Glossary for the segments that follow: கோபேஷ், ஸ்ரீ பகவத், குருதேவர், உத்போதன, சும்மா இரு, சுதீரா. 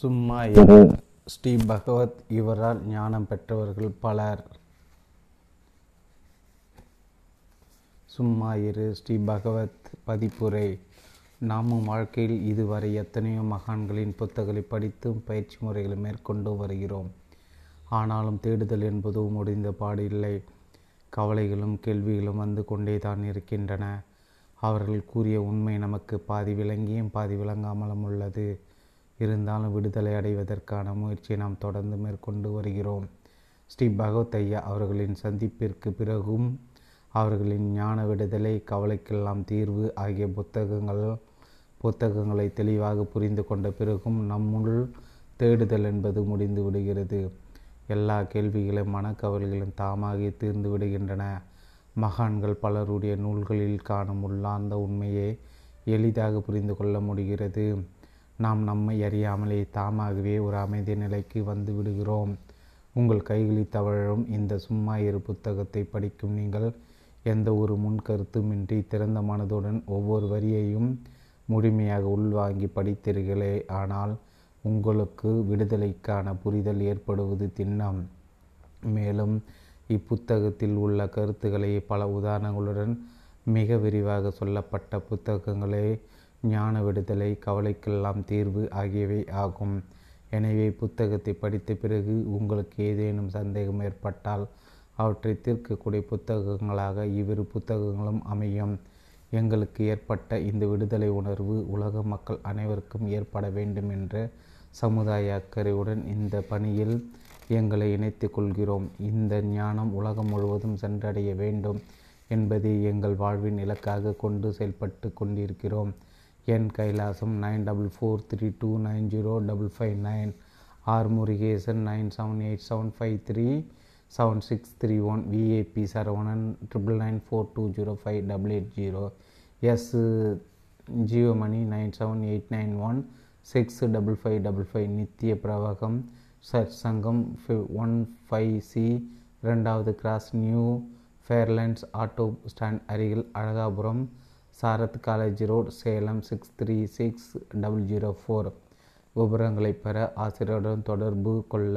சும்மா இரு. ஸ்ரீ பகவத் இவரால் ஞானம் பெற்றவர்கள் பலர். சும்மா இரு ஸ்ரீ பகவத் பதிப்புரை. நாமும் வாழ்க்கையில் இதுவரை எத்தனையோ மகான்களின் புத்தகங்களை படித்தும் பயிற்சி முறைகளை மேற்கொண்டு வருகிறோம். ஆனாலும் தேடுதல் என்பது முடிந்த பாடு இல்லை. கவலைகளும் கேள்விகளும் வந்து கொண்டே தான் இருக்கின்றன. அவர்கள் கூறிய உண்மை நமக்கு பாதி விளங்கியும் பாதி விளங்காமலும் உள்ளது. இருந்தாலும் விடுதலை அடைவதற்கான முயற்சியை நாம் தொடர்ந்து மேற்கொண்டு வருகிறோம். ஸ்ரீ பகவத் ஐயா அவர்களின் சந்திப்பிற்கு பிறகும் அவர்களின் ஞான விடுதலை, கவலைக்கெல்லாம் தீர்வு ஆகிய புத்தகங்களை தெளிவாக புரிந்து கொண்ட பிறகும் நம்முள் தேடுதல் என்பது முடிந்து விடுகிறது. எல்லா கேள்விகளும் மனக்கவலைகளும் தாமாக தீர்ந்து விடுகின்றன. மகான்கள் பலருடைய நூல்களில் காணும் உள்ளார்ந்த உண்மையை எளிதாக புரிந்து கொள்ள முடிகிறது. நாம் நம்மை அறியாமலே தாமாகவே ஒரு அமைதி நிலைக்கு வந்து விடுகிறோம். உங்கள் கைகளில் தவழும் இந்த சும்மா இரு புத்தகத்தை படிக்கும் நீங்கள் எந்த ஒரு முன்கருத்துமின்றி திறந்த மனதுடன் ஒவ்வொரு வரியையும் முழுமையாக உள்வாங்கி படித்தீர்களே. ஆனால் உங்களுக்கு விடுதலைக்கான புரிதல் ஏற்படுவது திண்ணம். மேலும் இப்புத்தகத்தில் உள்ள கருத்துக்களை பல உதாரணங்களுடன் மிக விரிவாக சொல்லப்பட்ட புத்தகங்களே ஞான விடுதலை, கவலைக்கெல்லாம் தீர்வு ஆகியவை ஆகும். எனவே புத்தகத்தை படித்த பிறகு உங்களுக்கு ஏதேனும் சந்தேகம் ஏற்பட்டால் அவற்றை தீர்க்கக்கூடிய புத்தகங்களாக இவ்விரு புத்தகங்களும் அமையும். எங்களுக்கு ஏற்பட்ட இந்த விடுதலை உணர்வு உலக மக்கள் அனைவருக்கும் ஏற்பட வேண்டும் என்ற சமுதாய அக்கறையுடன் இந்த பணியில் எங்களை இணைத்து கொள்கிறோம். இந்த ஞானம் உலகம் முழுவதும் சென்றடைய வேண்டும் என்பதை எங்கள் வாழ்வின் இலக்காக கொண்டு செயல்பட்டு கொண்டிருக்கிறோம். N Kailasam 9443290559, R Murugesan 9787537631, VAP Saravanan 9994205880, S JioMoney 9789165555, Nithya Pravagam church Sangam 15C, 2வது cross, new Fairlands auto stand அருகில், அழகாபுரம், சாரத் காலேஜ் ரோட், சேலம் 636004. விவரங்களை பெற ஆசிரியருடன் தொடர்பு கொள்ள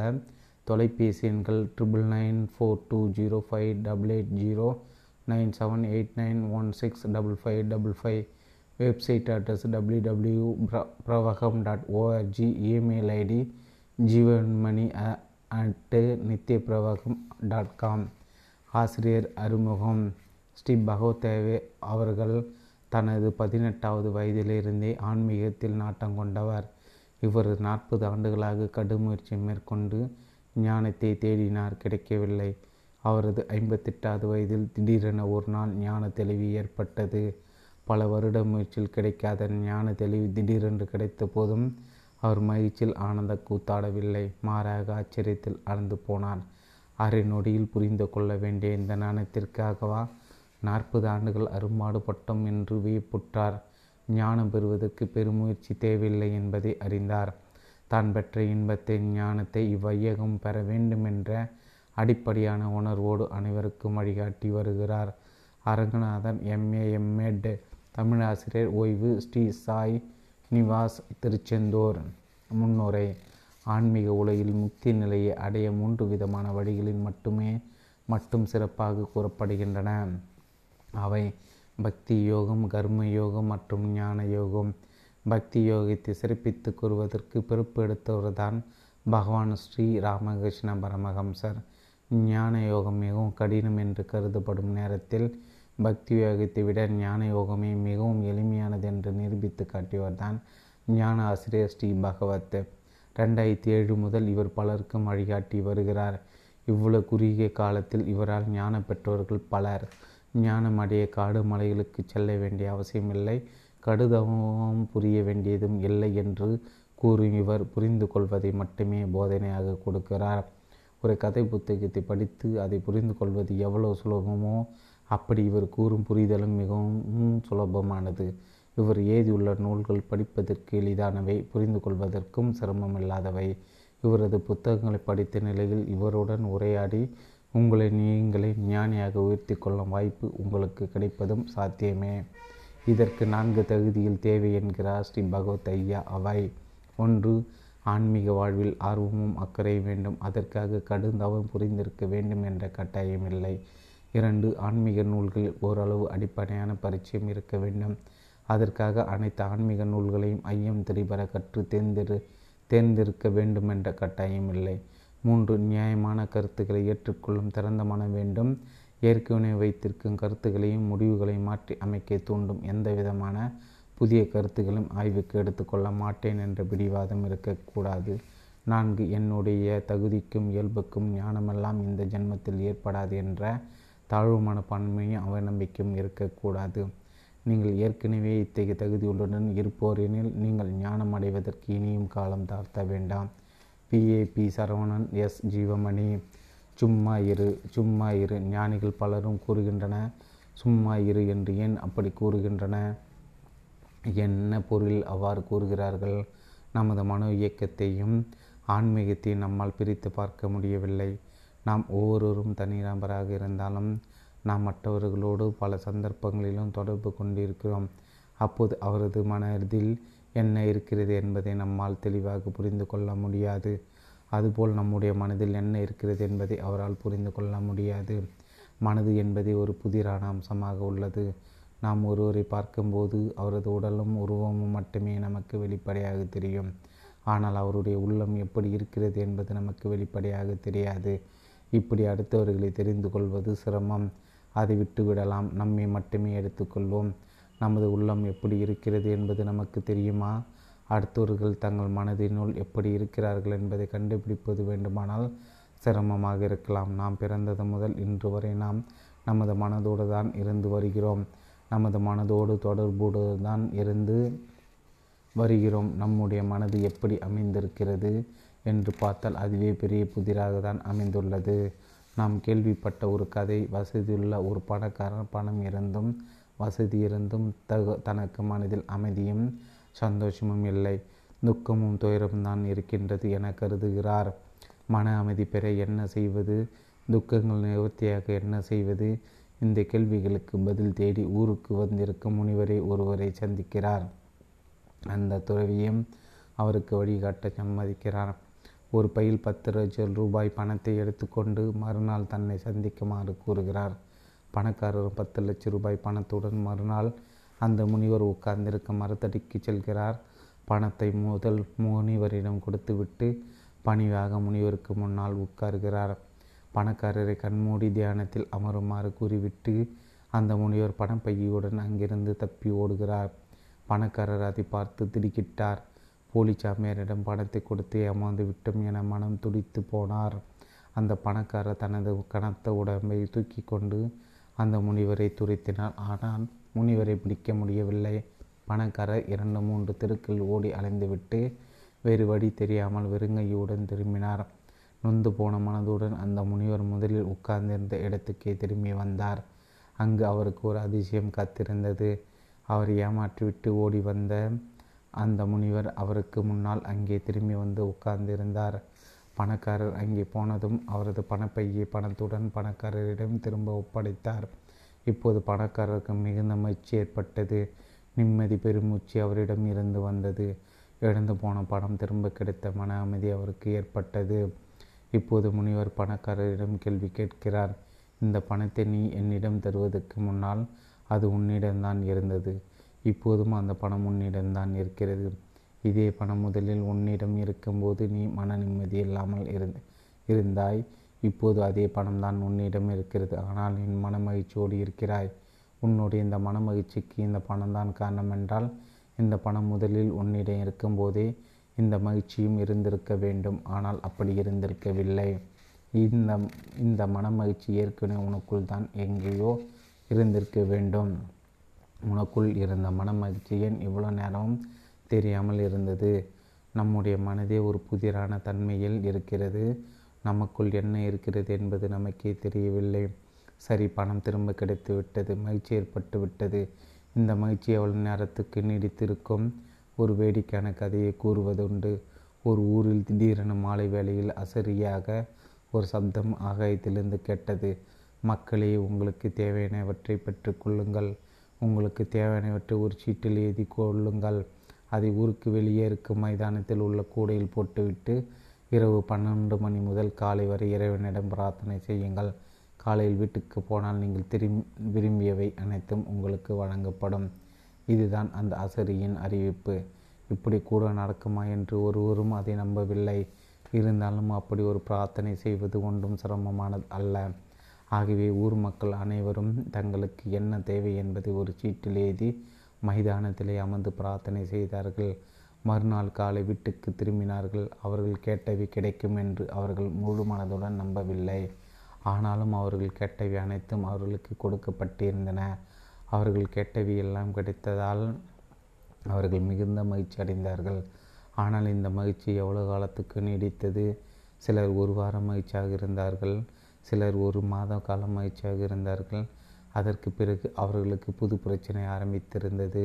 தொலைபேசி எண்கள் 99420588097891655555, website address www.pravakam.org, email ID jeevanmani@nityapravakam.com. ஆசிரியர் அறிமுகம். ஸ்ரீ பகவத் அவர்கள் தனது 18வது வயதிலிருந்தே ஆன்மீகத்தில் நாட்டம் கொண்டவர். இவர் 40 ஆண்டுகளாக கடுமுயற்சி மேற்கொண்டு ஞானத்தை தேடினார், கிடைக்கவில்லை. அவரது 58வது வயதில் திடீரென ஒரு நாள் ஞான தெளிவு ஏற்பட்டது. பல வருட முயற்சியில் கிடைக்காத ஞான தெளிவு திடீரென்று கிடைத்த போதும் அவர் மகிழ்ச்சியில் ஆனந்த கூத்தாடவில்லை. மாறாக ஆச்சரியத்தில் ஆழ்ந்து போனார். அரை நொடியில் புரிந்து கொள்ள வேண்டிய இந்த ஞானத்திற்காகவா 40 ஆண்டுகள் அரும்பாடுபட்டோம் என்று வியப்புற்றார். ஞானம் பெறுவதற்கு பெருமுயற்சி தேவையில்லை என்பதை அறிந்தார். தான் பெற்ற இன்பத்தை, ஞானத்தை இவ்வையகம் பெற வேண்டுமென்ற அடிப்படையான உணர்வோடு அனைவருக்கும் வழிகாட்டி வருகிறார். அரங்கநாதன் MA, M.Ed, தமிழ் ஆசிரியர் ஓய்வு, ஸ்ரீ சாய் நிவாஸ், திருச்செந்தூர். முன்னுரை. ஆன்மீக உலகில் முக்தி நிலையை அடைய 3 விதமான வழிகளில் மட்டும் சிறப்பாக கூறப்படுகின்றன. அவை பக்தி யோகம், கர்ம யோகம் மற்றும் ஞான யோகம். பக்தி யோகத்தை சிறப்பித்து கூறுவதற்கு பொறுப்பு எடுத்தவர்தான் பகவான் ஸ்ரீ ராமகிருஷ்ண பரமஹம்சர். ஞான யோகம் மிகவும் கடினம் என்று கருதப்படும் நேரத்தில் பக்தி யோகத்தை விட ஞான யோகமே மிகவும் எளிமையானது என்று நிரூபித்து காட்டியவர்தான் ஞான ஆசிரியர் ஸ்ரீ பகவத். 2007 முதல் இவர் பலருக்கும் வழிகாட்டி வருகிறார். இவ்வளவு குறுகிய காலத்தில் இவரால் ஞான பெற்றவர்கள் பலர். ஞானம் அடைய காடு மலைகளுக்கு செல்ல வேண்டிய அவசியமில்லை, கடுதவம் புரிய வேண்டியதும் இல்லை என்று கூறும் இவர் புரிந்து கொள்வதை மட்டுமே போதனையாக கொடுக்கிறார். ஒரு கதை புத்தகத்தை படித்து அதை புரிந்து கொள்வது எவ்வளவு சுலபமோ அப்படி இவர் கூறும் புரிதலும் மிகவும் சுலபமானது. இவர் ஏதியுள்ள நூல்கள் படிப்பதற்கு எளிதானவை, புரிந்து கொள்வதற்கும் சிரமமில்லாதவை. இவரது புத்தகங்களை படித்த நிலையில் இவருடன் உரையாடி உங்களை நீங்களே ஞானியாக உயர்த்தி கொள்ளும் வாய்ப்பு உங்களுக்கு கிடைப்பதும் சாத்தியமே. இதற்கு 4 தகுதிகள் தேவை என்கிறார் ஸ்ரீ பகவத் ஐயா. அவை: 1. ஆன்மீக வாழ்வில் ஆர்வமும் அக்கறை வேண்டும். அதற்காக கடுந்தவம் புரிந்திருக்க வேண்டும் என்ற கட்டாயமில்லை. 2. ஆன்மீக நூல்கள் ஓரளவு அடிப்படையான பரிச்சயம் இருக்க வேண்டும். அதற்காக அனைத்து ஆன்மீக நூல்களையும் ஐயம் திரிபர கற்று தேர்ந்தெடுக்க வேண்டும் என்ற கட்டாயமில்லை. 3. நியாயமான கருத்துக்களை ஏற்றுக்கொள்ளும் திறந்த மனம் வேண்டும். ஏற்கனவே வைத்திருக்கும் கருத்துக்களையும் முடிவுகளையும் மாற்றி அமைக்க தூண்டும் எந்த விதமான புதிய கருத்துக்களும் ஆய்வுக்கு எடுத்துக்கொள்ள மாட்டேன் என்ற பிடிவாதம் இருக்கக்கூடாது. 4. என்னுடைய தகுதிக்கும் இயல்புக்கும் ஞானமெல்லாம் இந்த ஜென்மத்தில் ஏற்படாது என்ற தாழ்வு மனப்பான்மையும் அவநம்பிக்கையும் இருக்கக்கூடாது. நீங்கள் ஏற்கனவே இத்தகைய தகுதியுடன் இருப்போர் எனில் நீங்கள் ஞானம் அடைவதற்கு இனியும் காலம் தாழ்த்த வேண்டாம். P.A.P. சரவணன், S. ஜீவமணி. சும்மா இரு, சும்மா இரு. ஞானிகள் பலரும் கூறுகின்றன சும்மா இரு என்று. ஏன் அப்படி கூறுகின்றன? என்ன பொருளில் அவ்வாறு கூறுகிறார்கள்? நமது மனோ இயக்கத்தையும் ஆன்மீகத்தையும் நம்மால் பிரித்து பார்க்க முடியவில்லை. நாம் ஒவ்வொருவரும் தனிநபராக இருந்தாலும் நாம் மற்றவர்களோடு பல சந்தர்ப்பங்களிலும் தொடர்பு கொண்டிருக்கிறோம். அப்போது அவரது மனதில் என்ன இருக்கிறது என்பதை நம்மால் தெளிவாக புரிந்து கொள்ள முடியாது. அதுபோல் நம்முடைய மனதில் என்ன இருக்கிறது என்பதை அவரால் புரிந்து கொள்ள முடியாது. மனது என்பதே ஒரு புதிரான அம்சமாக உள்ளது. நாம் ஒருவரை பார்க்கும்போது அவரது உடலும் உருவமும் மட்டுமே நமக்கு வெளிப்படையாக தெரியும். ஆனால் அவருடைய உள்ளம் எப்படி இருக்கிறது என்பது நமக்கு வெளிப்படையாக தெரியாது. இப்படி அடுத்தவர்களை தெரிந்து கொள்வது சிரமம். அதை விட்டுவிடலாம். நம்மை மட்டுமே எடுத்துக்கொள்வோம். நமது உள்ளம் எப்படி இருக்கிறது என்பது நமக்கு தெரியுமா? அடுத்தவர்கள் தங்கள் மனதினுள் எப்படி இருக்கிறார்கள் என்பதை கண்டுபிடிப்பது வேண்டுமானால் சிரமமாக இருக்கலாம். நாம் பிறந்தது முதல் இன்று வரை நாம் நமது மனதோடு தான் இருந்து வருகிறோம். நமது மனதோடு தொடர்போடு தான் இருந்து வருகிறோம். நம்முடைய மனது எப்படி அமைந்திருக்கிறது என்று பார்த்தால் அதுவே பெரிய புதிராக தான் அமைந்துள்ளது. நாம் கேள்விப்பட்ட ஒரு கதை, வசதியுள்ள ஒரு பணக்காரன் பணம் இருந்தும் வசதி இருந்தும் தனக்கு மனதில் அமைதியும் சந்தோஷமும் இல்லை, துக்கமும் துயரம்தான் இருக்கின்றது என கருதுகிறார். மன அமைதி பெற என்ன செய்வது? துக்கங்கள் நிவர்த்தியாக என்ன செய்வது? இந்த கேள்விகளுக்கு பதில் தேடி ஊருக்கு வந்திருக்கும் முனிவரை ஒருவரை சந்திக்கிறார். அந்த துறவியும் அவருக்கு வழிகாட்ட சம்மதிக்கிறார். ஒரு பையில் 10 லட்சம் ரூபாய் பணத்தை எடுத்துக்கொண்டு மறுநாள் தன்னை சந்திக்குமாறு கூறுகிறார். பணக்காரரும் 10 லட்சம் ரூபாய் பணத்துடன் மறுநாள் அந்த முனிவர் உட்கார்ந்திருக்கும் மரத்தடிக்கு செல்கிறார். பணத்தை முதல் முனிவரிடம் கொடுத்துவிட்டு பணிவாக முனிவருக்கு முன்னால் உட்கார்கிறார். பணக்காரரை கண்மூடி தியானத்தில் அமருமாறு கூறிவிட்டு அந்த முனிவர் பணப்பையுடன் அங்கிருந்து தப்பி ஓடுகிறார். பணக்காரர் அதை பார்த்து திடுக்கிட்டார். போலிச்சாமியாரிடம் பணத்தை கொடுத்து ஏமாந்து விட்டோம் என மனம் துடித்து போனார். அந்த பணக்காரர் தனது கனத்த உடம்பை தூக்கி கொண்டு அந்த முனிவரை துரைத்தினார். ஆனால் முனிவரை பிடிக்க முடியவில்லை. பணக்காரர் 2-3 தெருக்கள் ஓடி அலைந்துவிட்டு வேறு வழி தெரியாமல் வெறுங்கையுடன் திரும்பினார். நொந்து போன மனதுடன் அந்த முனிவர் முதலில் உட்கார்ந்திருந்த இடத்துக்கே திரும்பி வந்தார். அங்கு அவருக்கு ஒரு அதிசயம் காத்திருந்தது. அவர் ஏமாற்றிவிட்டு ஓடி வந்த அந்த முனிவர் அவருக்கு முன்னால் அங்கே திரும்பி வந்து உட்கார்ந்திருந்தார். பணக்காரர் அங்கே போனதும் அவரது பணப்பையை பணத்துடன் பணக்காரரிடம் திரும்ப ஒப்படைத்தார். இப்போது பணக்காரருக்கு மிகுந்த மகிழ்ச்சி ஏற்பட்டது. நிம்மதி பெருமூச்சு அவரிடம் இருந்து வந்தது. இழந்து போன பணம் திரும்ப கிடைத்த மன அமைதி அவருக்கு ஏற்பட்டது. இப்போது முனிவர் பணக்காரரிடம் கேள்வி கேட்கிறார். இந்த பணத்தை நீ என்னிடம் தருவதற்கு முன்னால் அது உன்னிடம்தான் இருந்தது. இப்போதும் அந்த பணம் உன்னிடம்தான் இருக்கிறது. இதே பணம் முதலில் உன்னிடம் இருக்கும்போது நீ மன நிம்மதி இல்லாமல் இருந்தாய். இப்போது அதே பணம் தான் உன்னிடம் இருக்கிறது. ஆனால் நீ மன மகிழ்ச்சியோடு இருக்கிறாய். உன்னுடைய இந்த மன மகிழ்ச்சிக்கு இந்த பணம் தான் காரணம் என்றால் இந்த பணம் முதலில் உன்னிடம் இருக்கும்போதே இந்த மகிழ்ச்சியும் இருந்திருக்க வேண்டும். ஆனால் அப்படி இருந்திருக்கவில்லை. இந்த மன மகிழ்ச்சி ஏற்கனவே உனக்குள் தான் எங்கேயோ இருந்திருக்க வேண்டும். உனக்குள் இருந்த மன மகிழ்ச்சி ஏன் இவ்வளோ நேரமும் தெரியாமல் இருந்தது? நம்முடைய மனதே ஒரு புதிரான தன்மையில் இருக்கிறது. நமக்குள் என்ன இருக்கிறது என்பது நமக்கே தெரியவில்லை. சரி, பணம் திரும்ப கிடைத்து விட்டது, மகிழ்ச்சி ஏற்பட்டு விட்டது. இந்த மகிழ்ச்சி எவ்வளவு நேரத்துக்கு நீடித்திருக்கும்? ஒரு வேடிக்கையான கதையை கூறுவதுண்டு. ஒரு ஊரில் திடீரென மாலை வேளையில் அசரியாக ஒரு சப்தம் ஆகாயத்திலிருந்து கேட்டது. மக்களே, உங்களுக்கு தேவையானவற்றை பெற்றுக்கொள்ளுங்கள். உங்களுக்கு தேவையானவற்றை ஒரு சீட்டில் எழுதி கொள்ளுங்கள். அதை ஊருக்கு வெளியே இருக்கும் மைதானத்தில் உள்ள கூடையில் போட்டுவிட்டு இரவு 12 மணி முதல் காலை வரை இறைவனிடம் பிரார்த்தனை செய்யுங்கள். காலையில் வீட்டுக்கு போனால் நீங்கள் விரும்பியவை அனைத்தும் உங்களுக்கு வழங்கப்படும். இதுதான் அந்த அசரியின் அறிவிப்பு. இப்படி கூட நடக்குமா என்று ஒருவரும் அதை நம்பவில்லை. இருந்தாலும் அப்படி ஒரு பிரார்த்தனை செய்வது ஒன்றும் சிரமமானது அல்ல. ஆகவே ஊர் மக்கள் அனைவரும் தங்களுக்கு என்ன தேவை என்பதை ஒரு சீட்டில் எழுதி மைதானத்திலே அமர்ந்து பிரார்த்தனை செய்தார்கள். மறுநாள் காலை வீட்டுக்கு திரும்பினார்கள். அவர்கள் கேட்டவை கிடைக்கும் என்று அவர்கள் முழு மனதுடன் நம்பவில்லை. ஆனாலும் அவர்கள் கேட்டவை அனைத்தும் அவர்களுக்கு கொடுக்கப்பட்டிருந்தன. அவர்கள் கேட்டவை எல்லாம் கிடைத்ததால் அவர்கள் மிகுந்த மகிழ்ச்சி அடைந்தார்கள். ஆனால் இந்த மகிழ்ச்சி எவ்வளோ காலத்துக்கு நீடித்தது? சிலர் 1 வாரம் மகிழ்ச்சியாக இருந்தார்கள், சிலர் 1 மாத காலம் மகிழ்ச்சியாக இருந்தார்கள். அதற்கு பிறகு அவர்களுக்கு புது பிரச்சனை ஆரம்பித்திருந்தது.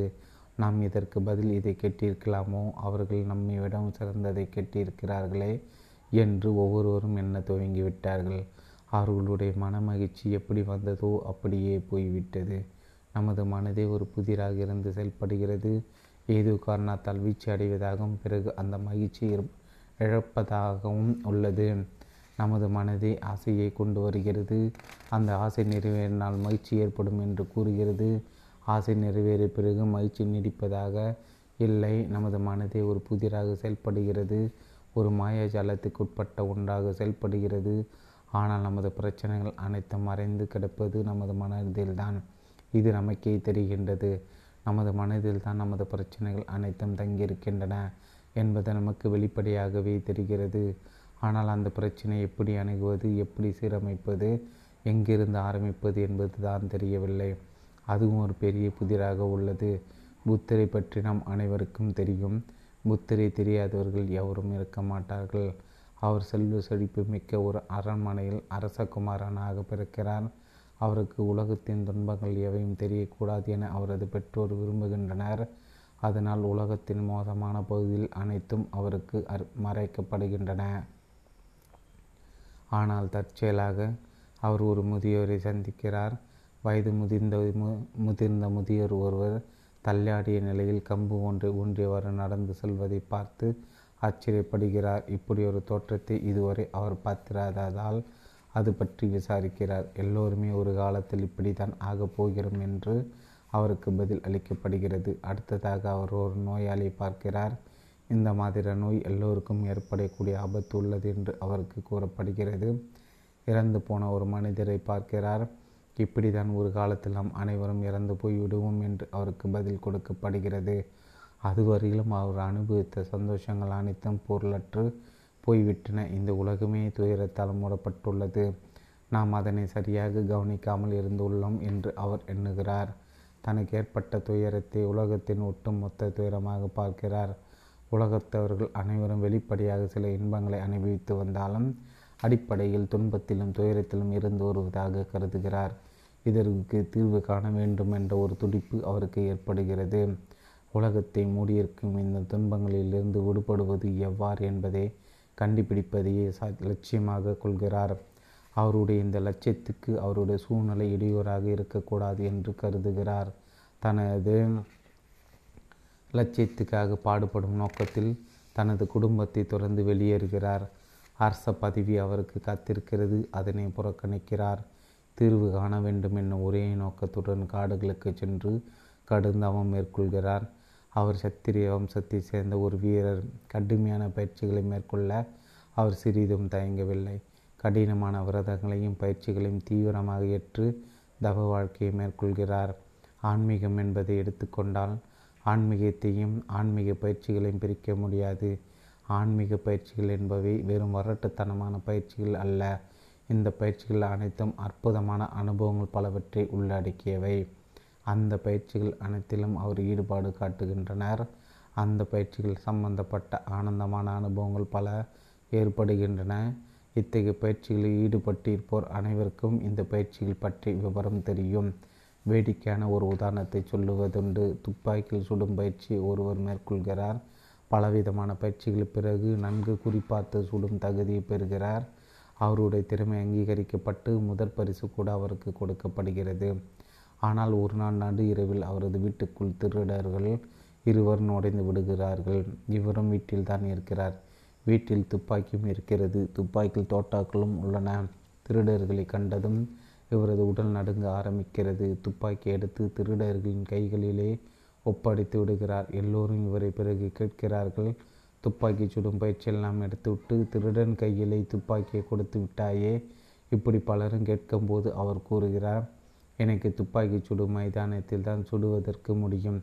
நாம் இதற்கு பதில் இதை கேட்டிருக்கலாமோ, அவர்கள் நம்மை விட சிறந்ததை கேட்டிருக்கிறார்களே என்று ஒவ்வொருவரும் எண்ண துவங்கிவிட்டார்கள். அவர்களுடைய மன மகிழ்ச்சி எப்படி வந்ததோ அப்படியே போய்விட்டது. நமது மனதே ஒரு புதிராக இருந்து செயல்படுகிறது. ஏதோ காரணத்தால் வீழ்ச்சி அடைவதாகவும் பிறகு அந்த மகிழ்ச்சி இழப்பதாகவும் உள்ளது. நமது மனதே ஆசையை கொண்டு வருகிறது. அந்த ஆசை நிறைவேறினால் மகிழ்ச்சி ஏற்படும் என்று கூறுகிறது. ஆசை நிறைவேறிய பிறகு மகிழ்ச்சி நீடிப்பதாக இல்லை. நமது மனதே ஒரு புதிராக செயல்படுகிறது, ஒரு மாயாஜாலத்துக்கு உட்பட்ட ஒன்றாக செயல்படுகிறது. ஆனால் நமது பிரச்சனைகள் அனைத்தும் மறைந்து கிடப்பது நமது மனதில்தான். இது நமக்கே தெரிகின்றது. நமது மனதில்தான் நமது பிரச்சனைகள் அனைத்தும் தங்கியிருக்கின்றன என்பது நமக்கு வெளிப்படையாகவே தெரிகிறது. ஆனால் அந்த பிரச்சனை எப்படி அணுகுவது, எப்படி சீரமைப்பது, எங்கிருந்து ஆரம்பிப்பது என்பது தான் தெரியவில்லை. அதுவும் ஒரு பெரிய புதிராக உள்ளது. புத்தரை பற்றி நாம் அனைவருக்கும் தெரியும். புத்தரை தெரியாதவர்கள் எவரும் இருக்க மாட்டார்கள். அவர் செல்வ செழிப்பு மிக்க ஒரு அரண்மனையில் அரசகுமாரனாக பிறக்கிறார். அவருக்கு உலகத்தின் துன்பங்கள் எவையும் தெரியக்கூடாது என அவரது பெற்றோர் விரும்புகின்றனர். அதனால் உலகத்தின் மோசமான பகுதியில் அனைத்தும் அவருக்கு மறைக்கப்படுகின்றன. ஆனால் தற்செயலாக அவர் ஒரு முதியோரை சந்திக்கிறார். வயது முதிர்ந்த முதியோர் ஒருவர் தள்ளாடிய நிலையில் கம்பு ஒன்றை ஊன்றியவாறு நடந்து செல்வதை பார்த்து ஆச்சரியப்படுகிறார். இப்படி ஒரு தோற்றத்தை இதுவரை அவர் பார்த்திராததால் அது பற்றி விசாரிக்கிறார். எல்லோருமே ஒரு காலத்தில் இப்படி தான் ஆகப் போகிறோம் என்று அவருக்கு பதில் அளிக்கப்படுகிறது. அடுத்ததாக அவர் ஒரு நோயாளியை பார்க்கிறார். இந்த மாதிரி நோய் எல்லோருக்கும் ஏற்படக்கூடிய ஆபத்து உள்ளது என்று அவருக்கு கூறப்படுகிறது. இறந்து போன ஒரு மனிதரை பார்க்கிறார். இப்படி தான் ஒரு காலத்தில் நாம் அனைவரும் இறந்து போய்விடுவோம் என்று அவருக்கு பதில் கொடுக்கப்படுகிறது. அதுவரையிலும் அவர் அனுபவித்த சந்தோஷங்கள் அனைத்தும் பொருளற்று போய்விட்டன. இந்த உலகமே துயரத்தால் மூடப்பட்டுள்ளது. நாம் அதனை சரியாக கவனிக்காமல் இருந்துள்ளோம் என்று அவர் எண்ணுகிறார். தனக்கு ஏற்பட்ட துயரத்தை உலகத்தின் ஒட்டுமொத்த துயரமாக பார்க்கிறார். உலகத்தவர்கள் அனைவரும் வெளிப்படையாக சில இன்பங்களை அனுபவித்து வந்தாலும் அடிப்படையில் துன்பத்திலும் துயரத்திலும் இருந்து வருவதாக கருதுகிறார். இதற்கு தீர்வு காண வேண்டும் என்ற ஒரு துடிப்பு அவருக்கு ஏற்படுகிறது. உலகத்தை மூடியிருக்கும் இந்த துன்பங்களிலிருந்து விடுபடுவது எவ்வாறு என்பதை கண்டுபிடிப்பதையே லட்சியமாக கொள்கிறார். அவருடைய இந்த லட்சியத்துக்கு அவருடைய சூழ்நிலை இடையூறாக இருக்கக்கூடாது என்று கருதுகிறார். தனது லட்சியத்துக்காக பாடுபடும் நோக்கத்தில் தனது குடும்பத்தை தொடர்ந்து வெளியேறுகிறார். அரச பதவி அவருக்கு காத்திருக்கிறது. அதனை புறக்கணிக்கிறார். தீர்வு காண வேண்டும் என்னும் ஒரே நோக்கத்துடன் காடுகளுக்கு சென்று கடுந்தவம் மேற்கொள்கிறார். அவர் சத்திரிய வம்சத்தை சேர்ந்த ஒரு வீரர். கடுமையான பயிற்சிகளை மேற்கொள்ள அவர் சிறிதும் தயங்கவில்லை. கடினமான விரதங்களையும் பயிற்சிகளையும் தீவிரமாக ஏற்று தவ வாழ்க்கையை மேற்கொள்கிறார். ஆன்மீகம் என்பதை எடுத்துக்கொண்டால் ஆன்மீகத்தையும் ஆன்மீக பயிற்சிகளையும் பிரிக்க முடியாது. ஆன்மீக பயிற்சிகள் என்பவை வெறும் வரட்டுத்தனமான பயிற்சிகள் அல்ல. இந்த பயிற்சிகள் அனைத்தும் அற்புதமான அனுபவங்கள் பலவற்றை உள்ளடக்கியவை. அந்த பயிற்சிகள் அனைத்திலும் அவர் ஈடுபாடு காட்டுகின்றனர். அந்த பயிற்சிகள் சம்பந்தப்பட்ட ஆனந்தமான அனுபவங்கள் பல ஏற்படுகின்றன. இத்தகைய பயிற்சிகளில் ஈடுபட்டிருப்போர் அனைவருக்கும் இந்த பயிற்சிகள் பற்றி விவரம் தெரியும். வேடிக்கையான ஒரு உதாரணத்தை சொல்லுவதுண்டு. துப்பாக்கியில் சுடும் பயிற்சி ஒருவர் மேற்கொள்கிறார். பலவிதமான பயிற்சிகள் பிறகு நன்கு குறிப்பார்த்து சுடும் தகுதியை பெறுகிறார். அவருடைய திறமை அங்கீகரிக்கப்பட்டு முதற் பரிசு கூட அவருக்கு கொடுக்கப்படுகிறது. ஆனால் ஒரு நாள் நடு இரவில் அவரது வீட்டுக்குள் திருடர்கள் இருவரும் நுழைந்து விடுகிறார்கள். இவரும் வீட்டில் தான் இருக்கிறார். வீட்டில் துப்பாக்கியும் இருக்கிறது. துப்பாக்கியில் தோட்டாக்களும் உள்ளன. திருடர்களை கண்டதும் இவரது உடல் நடுங்க ஆரம்பிக்கிறது. துப்பாக்கி எடுத்து திருடர்களின் கைகளிலே ஒப்படைத்து விடுகிறார். எல்லோரும் இவரை பிறகு கேட்கிறார்கள், துப்பாக்கி சுடும் பயிற்சியெல்லாம் எடுத்துவிட்டு திருடன் கையிலே துப்பாக்கியை கொடுத்து விட்டாயே. இப்படி பலரும் கேட்கும்போது அவர் கூறுகிறார், எனக்கு துப்பாக்கி சுடும் மைதானத்தில் தான் சுடுவதற்கு முடியும்.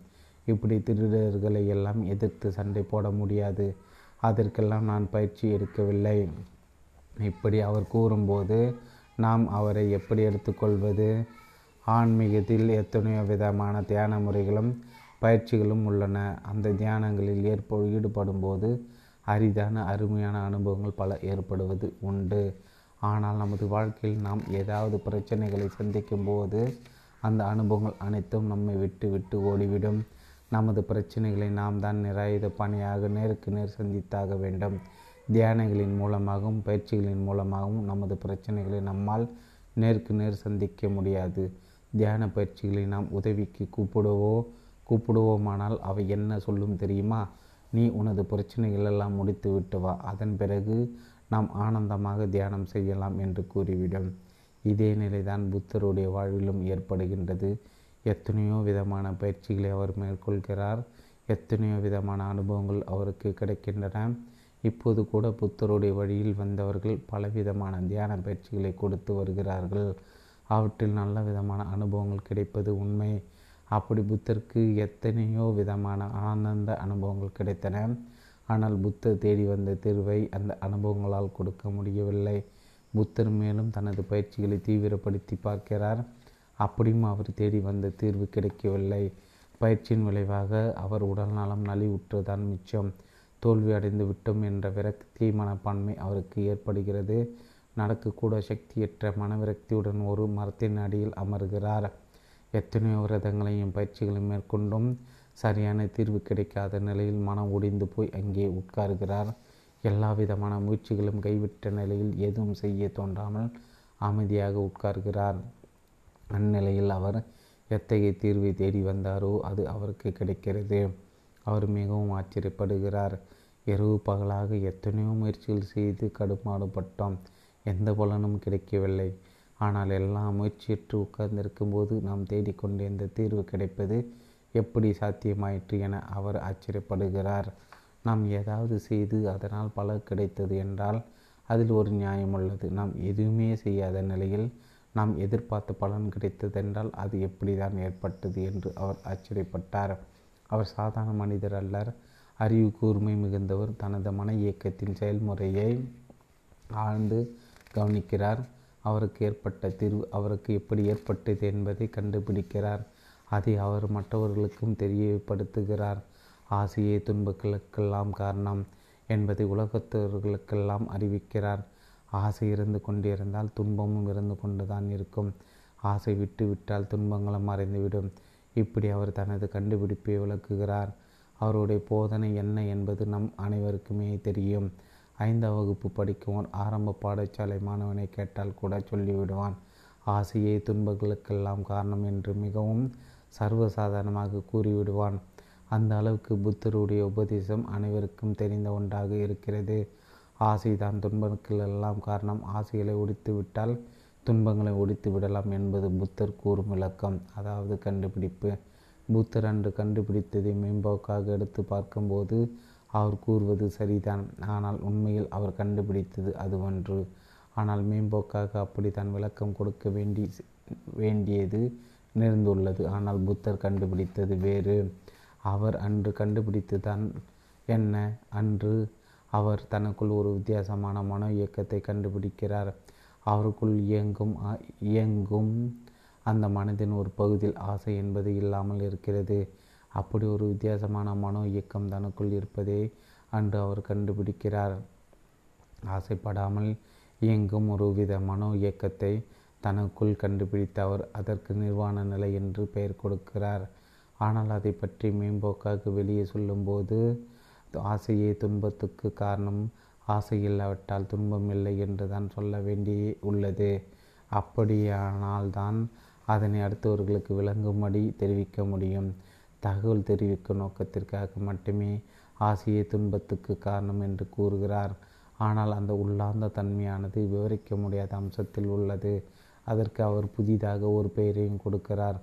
இப்படி திருடர்களை எல்லாம் எதிர்த்து சண்டை போட முடியாது. அதற்கெல்லாம் நான் பயிற்சி எடுக்கவில்லை. இப்படி அவர் கூறும்போது நாம் அவரை எப்படி எடுத்துக்கொள்வது? ஆன்மீகத்தில் எத்தனையோ விதமான தியான முறைகளும் பயிற்சிகளும் உள்ளன. அந்த தியானங்களில் ஈடுபடும் போது அரிதான அருமையான அனுபவங்கள் பல ஏற்படுவது உண்டு. ஆனால் நமது வாழ்க்கையில் நாம் ஏதாவது பிரச்சனைகளை சந்திக்கும் போது அந்த அனுபவங்கள் அனைத்தும் நம்மை விட்டு விட்டு ஓடிவிடும். நமது பிரச்சனைகளை நாம் தான் நிராயுத பணியாக நேருக்கு நேர் சந்தித்தாக வேண்டும். தியானங்களின் மூலமாகவும் பயிற்சிகளின் மூலமாகவும் நமது பிரச்சனைகளை நம்மால் நேருக்கு நேர் சந்திக்க முடியாது. தியான பயிற்சிகளை நாம் உதவிக்கு கூப்பிடுவோமானால் அவை என்ன சொல்லும் தெரியுமா? நீ உனது பிரச்சனைகளெல்லாம் முடித்து விட்டு வா, அதன் பிறகு நாம் ஆனந்தமாக தியானம் செய்யலாம் என்று கூறிவிடும். இதே நிலைதான் புத்தருடைய வாழ்விலும் ஏற்படுகின்றது. எத்தனையோ விதமான பயிற்சிகளை அவர் மேற்கொள்கிறார். எத்தனையோ விதமான அனுபவங்கள் அவருக்கு கிடைக்கின்றன. இப்போது கூட புத்தருடைய வழியில் வந்தவர்கள் பலவிதமான தியான பயிற்சிகளை கொடுத்து வருகிறார்கள். அவற்றில் நல்ல விதமான அனுபவங்கள் கிடைப்பது உண்மை. அப்படி புத்தருக்கு எத்தனையோ விதமான ஆனந்த அனுபவங்கள் கிடைத்தன. ஆனால் புத்தர் தேடி வந்த தீர்வை அந்த அனுபவங்களால் கொடுக்க முடியவில்லை. புத்தர் மேலும் தனது பயிற்சிகளை தீவிரப்படுத்தி பார்க்கிறார். அப்படியும் அவர் தேடி வந்த தீர்வு கிடைக்கவில்லை. பயிற்சியின் விளைவாக அவர் உடல்நலம் நலிவுற்றுதான் மிச்சம். தோல்வி அடைந்து விட்டோம் என்ற விரக்தியை மனப்பான்மை அவருக்கு ஏற்படுகிறது. நடக்கக்கூட சக்தியற்ற மனவிரக்தியுடன் ஒரு மரத்தின் அடியில் அமர்கிறார். எத்தனையோ விரதங்களையும் பயிற்சிகளையும் மேற்கொண்டும் சரியான தீர்வு கிடைக்காத நிலையில் மனம் ஒடிந்து போய் அங்கே உட்காருகிறார். எல்லா விதமான முயற்சிகளும் கைவிட்ட நிலையில் எதுவும் செய்ய தோன்றாமல் அமைதியாக உட்கார்கிறார். அந்நிலையில் அவர் எத்தகைய தீர்வை தேடி வந்தாரோ அது அவருக்கு கிடைக்கிறது. அவர் மிகவும் ஆச்சரியப்படுகிறார். இரவு பகலாக எத்தனையோ முயற்சிகள் செய்து கடுமாடுபட்டோம், எந்த பலனும் கிடைக்கவில்லை. ஆனால் எல்லா முயற்சியற்று உட்கார்ந்திருக்கும்போது நாம் தேடிக்கொண்டு எந்த தீர்வு கிடைப்பது எப்படி சாத்தியமாயிற்று என அவர் ஆச்சரியப்படுகிறார். நாம் ஏதாவது செய்து அதனால் பலன் கிடைத்தது என்றால் அதில் ஒரு நியாயம் உள்ளது. நாம் எதுவுமே செய்யாத நிலையில் நாம் எதிர்பார்த்த பலன் கிடைத்ததென்றால் அது எப்படி தான் ஏற்பட்டது என்று அவர் ஆச்சரியப்பட்டார். அவர் சாதாரண மனிதர் அல்லர். அறிவு கூர்மை மிகுந்தவர். தனது மன இயக்கத்தின் செயல்முறையை ஆழ்ந்து கவனிக்கிறார். அவருக்கு ஏற்பட்ட தீர்வு அவருக்கு எப்படி ஏற்பட்டது என்பதை கண்டுபிடிக்கிறார். அதை அவர் மற்றவர்களுக்கும் தெரியப்படுத்துகிறார். ஆசையே துன்பங்களுக்கெல்லாம் காரணம் என்பதை உலகத்தவர்களுக்கெல்லாம் அறிவிக்கிறார். ஆசை இருந்து கொண்டிருந்தால் துன்பமும் இருந்து கொண்டு தான் இருக்கும். ஆசை விட்டு விட்டால் துன்பங்களும் மறைந்துவிடும். இப்படி அவர் தனது கண்டுபிடிப்பை விளக்குகிறார். அவருடைய போதனை என்ன என்பது நம் அனைவருக்குமே தெரியும். 5ஆம் வகுப்பு படிக்கும் ஒரு ஆரம்ப பாடசாலை மாணவனை கேட்டால் கூட சொல்லிவிடுவான். ஆசையே துன்பங்களுக்கெல்லாம் காரணம் என்று மிகவும் சர்வசாதாரணமாக கூறிவிடுவான். அந்த அளவுக்கு புத்தருடைய உபதேசம் அனைவருக்கும் தெரிந்த ஒன்றாக இருக்கிறது. ஆசைதான் துன்பங்களுக்கெல்லாம் காரணம். ஆசைகளை ஒடித்துவிட்டால் துன்பங்களை ஒடித்து விடலாம் என்பது புத்தர் கூறும் விளக்கம், அதாவது கண்டுபிடிப்பு. புத்தர் அன்று கண்டுபிடித்ததை மேம்போக்காக எடுத்து பார்க்கும்போது அவர் கூறுவது சரிதான். ஆனால் உண்மையில் அவர் கண்டுபிடித்தது அது ஒன்று. ஆனால் மேம்போக்காக அப்படி தான் விளக்கம் கொடுக்க வேண்டியது நேர்ந்துள்ளது. ஆனால் புத்தர் கண்டுபிடித்தது வேறு. அவர் அன்று கண்டுபிடித்து தான் என்ன? அன்று அவர் தனக்குள் ஒரு வித்தியாசமான மனோ இயக்கத்தை கண்டுபிடிக்கிறார். அவருக்குள் இயங்கும் அந்த மனதின் ஒரு பகுதியில் ஆசை என்பது இல்லாமல் இருக்கிறது. அப்படி ஒரு வித்தியாசமான மனோ இயக்கம் தனக்குள் இருப்பதை அன்று அவர் கண்டுபிடிக்கிறார். ஆசைப்படாமல் இயங்கும் ஒரு வித மனோ இயக்கத்தை தனக்குள் கண்டுபிடித்த அவர் அதற்கு நிர்வாண நிலை என்று பெயர் கொடுக்கிறார். ஆனால் அதை பற்றி மேம்போக்காக வெளியே சொல்லும்போது ஆசையே துன்பத்துக்கு காரணம், ஆசை இல்லாவிட்டால் துன்பம் இல்லை என்று தான் சொல்ல வேண்டி உள்ளது. அப்படியானால்தான் அதனை அடுத்தவர்களுக்கு விளங்கும்படி தெரிவிக்க முடியும். தகவல் தெரிவிக்கும் நோக்கத்திற்காக மட்டுமே ஆசையை துன்பத்துக்கு காரணம் என்று கூறுகிறார். ஆனால் அந்த உள்ளார்ந்த தன்மையானது விவரிக்க முடியாத அம்சத்தில் உள்ளது. அதற்கு அவர் புதிதாக ஒரு பெயரையும் கொடுக்கிறார்.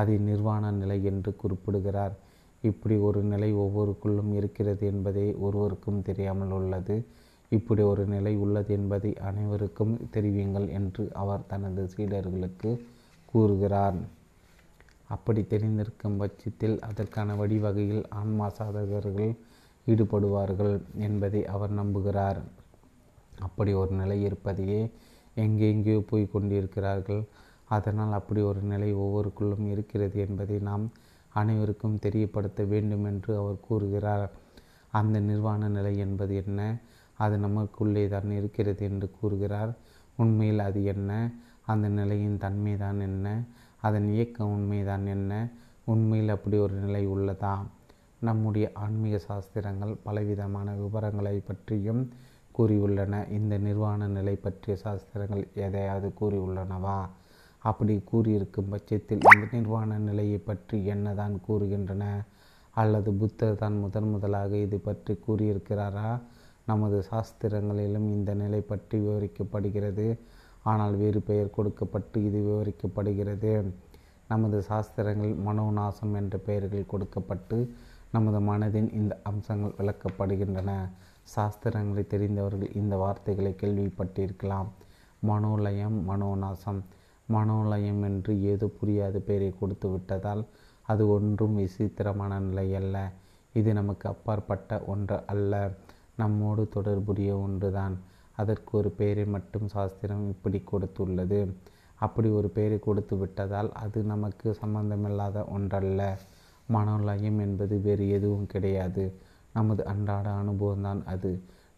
அதை நிர்வாண நிலை என்று குறிப்பிடுகிறார். இப்படி ஒரு நிலை ஒவ்வொருக்குள்ளும் இருக்கிறது என்பதை ஒருவருக்கும் தெரியாமல் உள்ளது. இப்படி ஒரு நிலை உள்ளது என்பதை அனைவருக்கும் தெரிவிங்கள் என்று அவர் தனது சீடர்களுக்கு கூறுகிறார். அப்படி தெரிந்திருக்கும் பட்சத்தில் அதற்கான வழிவகையில் ஆன்மா சாதகர்கள் ஈடுபடுவார்கள் என்பதை அவர் நம்புகிறார். அப்படி ஒரு நிலை இருப்பதையே எங்கெங்கேயோ போய் கொண்டிருக்கிறார்கள். அதனால் அப்படி ஒரு நிலை ஒவ்வொருக்குள்ளும் இருக்கிறது என்பதை நாம் அனைவருக்கும் தெரியப்படுத்த வேண்டும் என்று அவர் கூறுகிறார். அந்த நிர்வாண நிலை என்பது என்ன? அது நமக்குள்ளே தான் இருக்கிறது என்று கூறுகிறார். உண்மையில் அது என்ன? அந்த நிலையின் தன்மை தான் என்ன? அதன் இயக்க உண்மை தான் என்ன? உண்மையில் அப்படி ஒரு நிலை உள்ளதா? நம்முடைய ஆன்மீக சாஸ்திரங்கள் பலவிதமான விவரங்களை பற்றியும் கூறியுள்ளன. இந்த நிர்வாண நிலை பற்றிய சாஸ்திரங்கள் எதையாவது கூறியுள்ளனவா? அப்படி கூறியிருக்கும் பட்சத்தில் இந்த நிர்வாண நிலையை பற்றி என்ன தான் கூறுகின்றன? அல்லது புத்தர் தான் முதன் முதலாக இது பற்றி கூறியிருக்கிறாரா? நமது சாஸ்திரங்களிலும் இந்த நிலை பற்றி விவரிக்கப்படுகிறது, ஆனால் வேறு பெயர் கொடுக்கப்பட்டு இது விவரிக்கப்படுகிறது. நமது சாஸ்திரங்கள் மனோநாசம் என்ற பெயர்கள் கொடுக்கப்பட்டு நமது மனதின் இந்த அம்சங்கள் விளக்கப்படுகின்றன. சாஸ்திரங்களை தெரிந்தவர்கள் இந்த வார்த்தைகளை கேள்விப்பட்டிருக்கலாம். மனோலயம், மனோநாசம். மனோலயம் என்று ஏதோ புரியாத பெயரை கொடுத்து விட்டதால் அது ஒன்றும் விசித்திரமான நிலை அல்ல. இது நமக்கு அப்பாற்பட்ட ஒன்று அல்ல, நம்மோடு தொடர்புடைய ஒன்றுதான். அதற்கு ஒரு பெயரை மட்டும் சாஸ்திரம் இப்படி கொடுத்துள்ளது. அப்படி ஒரு பெயரை கொடுத்து விட்டதால் அது நமக்கு சம்பந்தமில்லாத ஒன்றல்ல. மனோலயம் என்பது வேறு எதுவும் கிடையாது, நமது அன்றாட அனுபவம்தான் அது.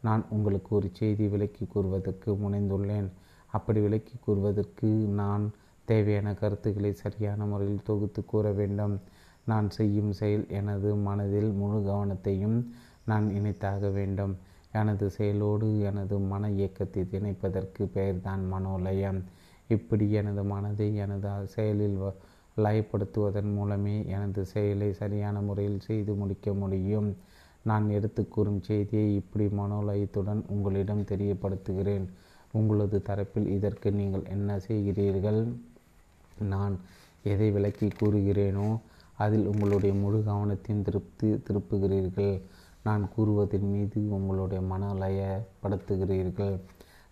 நான் உங்களுக்கு ஒரு செய்தி விளக்கி கூறுவதற்கு முனைந்துள்ளேன். அப்படி விளக்கி கூறுவதற்கு நான் தேவையான கருத்துக்களை சரியான முறையில் தொகுத்து கூற வேண்டும். நான் செய்யும் செயல் எனது மனதில் முழு கவனத்தையும் நான் இணைத்தாக வேண்டும். எனது செயலோடு எனது மன இயக்கத்தை இணைப்பதற்கு பெயர்தான் மனோலயம். இப்படி எனது மனதை எனது செயலில் லயப்படுத்துவதன் மூலமே எனது செயலை சரியான முறையில் செய்து முடிக்க முடியும். நான் எடுத்து கூறும் செய்தியை இப்படி மனோலயத்துடன் உங்களிடம் தெரியப்படுத்துகிறேன். உங்களது தரப்பில் இதற்கு நீங்கள் என்ன செய்கிறீர்கள்? நான் எதை விளக்கி கூறுகிறேனோ அதில் உங்களுடைய முழு கவனத்தையும் திருப்புகிறீர்கள். நான் கூறுவதன் மீது உங்களுடைய மன லயப்படுத்துகிறீர்கள்.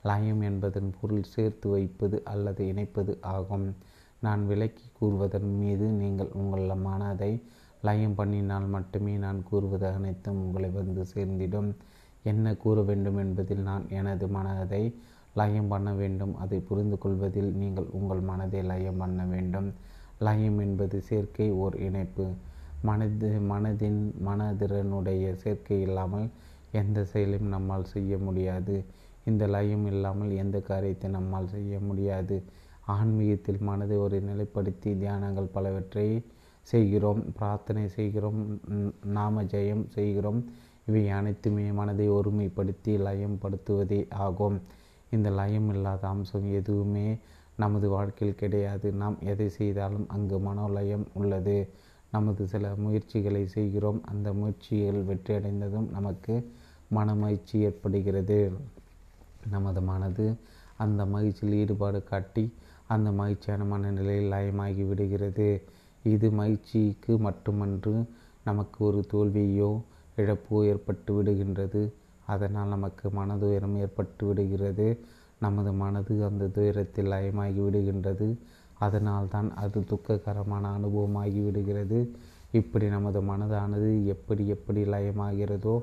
லயம் என்பதன் பொருள் சேர்த்து வைப்பது அல்லது இணைப்பது ஆகும். நான் விளக்கி கூறுவதன் மீது நீங்கள் உங்கள் மனதை லயம் பண்ணினால் மட்டுமே நான் கூறுவது அனைத்தும் உங்களை வந்து சேர்ந்திடும். என்ன கூற வேண்டும் என்பதில் நான் எனது மனதை லயம் பண்ண வேண்டும். அதை புரிந்து கொள்வதில் நீங்கள் உங்கள் மனதை லயம் பண்ண வேண்டும். லயம் என்பது சேர்க்கை, ஓர் இணைப்பு. மனதின் மனதிறனுடைய சேர்க்கை இல்லாமல் எந்த செயலையும் நம்மால் செய்ய முடியாது. இந்த லயம் இல்லாமல் எந்த காரியத்தை நம்மால் செய்ய முடியாது. ஆன்மீகத்தில் மனதை ஒரு நிலைப்படுத்தி தியானங்கள் பலவற்றை செய்கிறோம், பிரார்த்தனை செய்கிறோம், நாம ஜெயம் செய்கிறோம். இவை அனைத்துமே மனதை ஒருமைப்படுத்தி லயம் படுத்துவதே ஆகும். இந்த லயம் இல்லாத அம்சம் எதுவுமே நமது வாழ்க்கையில் கிடையாது. நாம் எதை செய்தாலும் அங்கு மனோலயம் உள்ளது. நமது சில முயற்சிகளை செய்கிறோம், அந்த முயற்சிகள் வெற்றியடைந்ததும் நமக்கு மன மகிழ்ச்சி ஏற்படுகிறது. நமது மனது அந்த மகிழ்ச்சியில் ஈடுபாடு காட்டி அந்த மகிழ்ச்சியான மனநிலையில் லயமாகி விடுகிறது. இது மகிழ்ச்சிக்கு மட்டுமன்று நமக்கு ஒரு தோல்வியோ இழப்போ ஏற்பட்டு விடுகின்றது. அதனால் நமக்கு மனதுயரம் ஏற்பட்டு விடுகிறது. நமது மனது அந்த துயரத்தில் லயமாகி விடுகின்றது. அதனால்தான் அது துக்ககரமான அனுபவமாகி விடுகிறது. இப்படி நமது மனதானது எப்படி எப்படி லயமாகிறதோ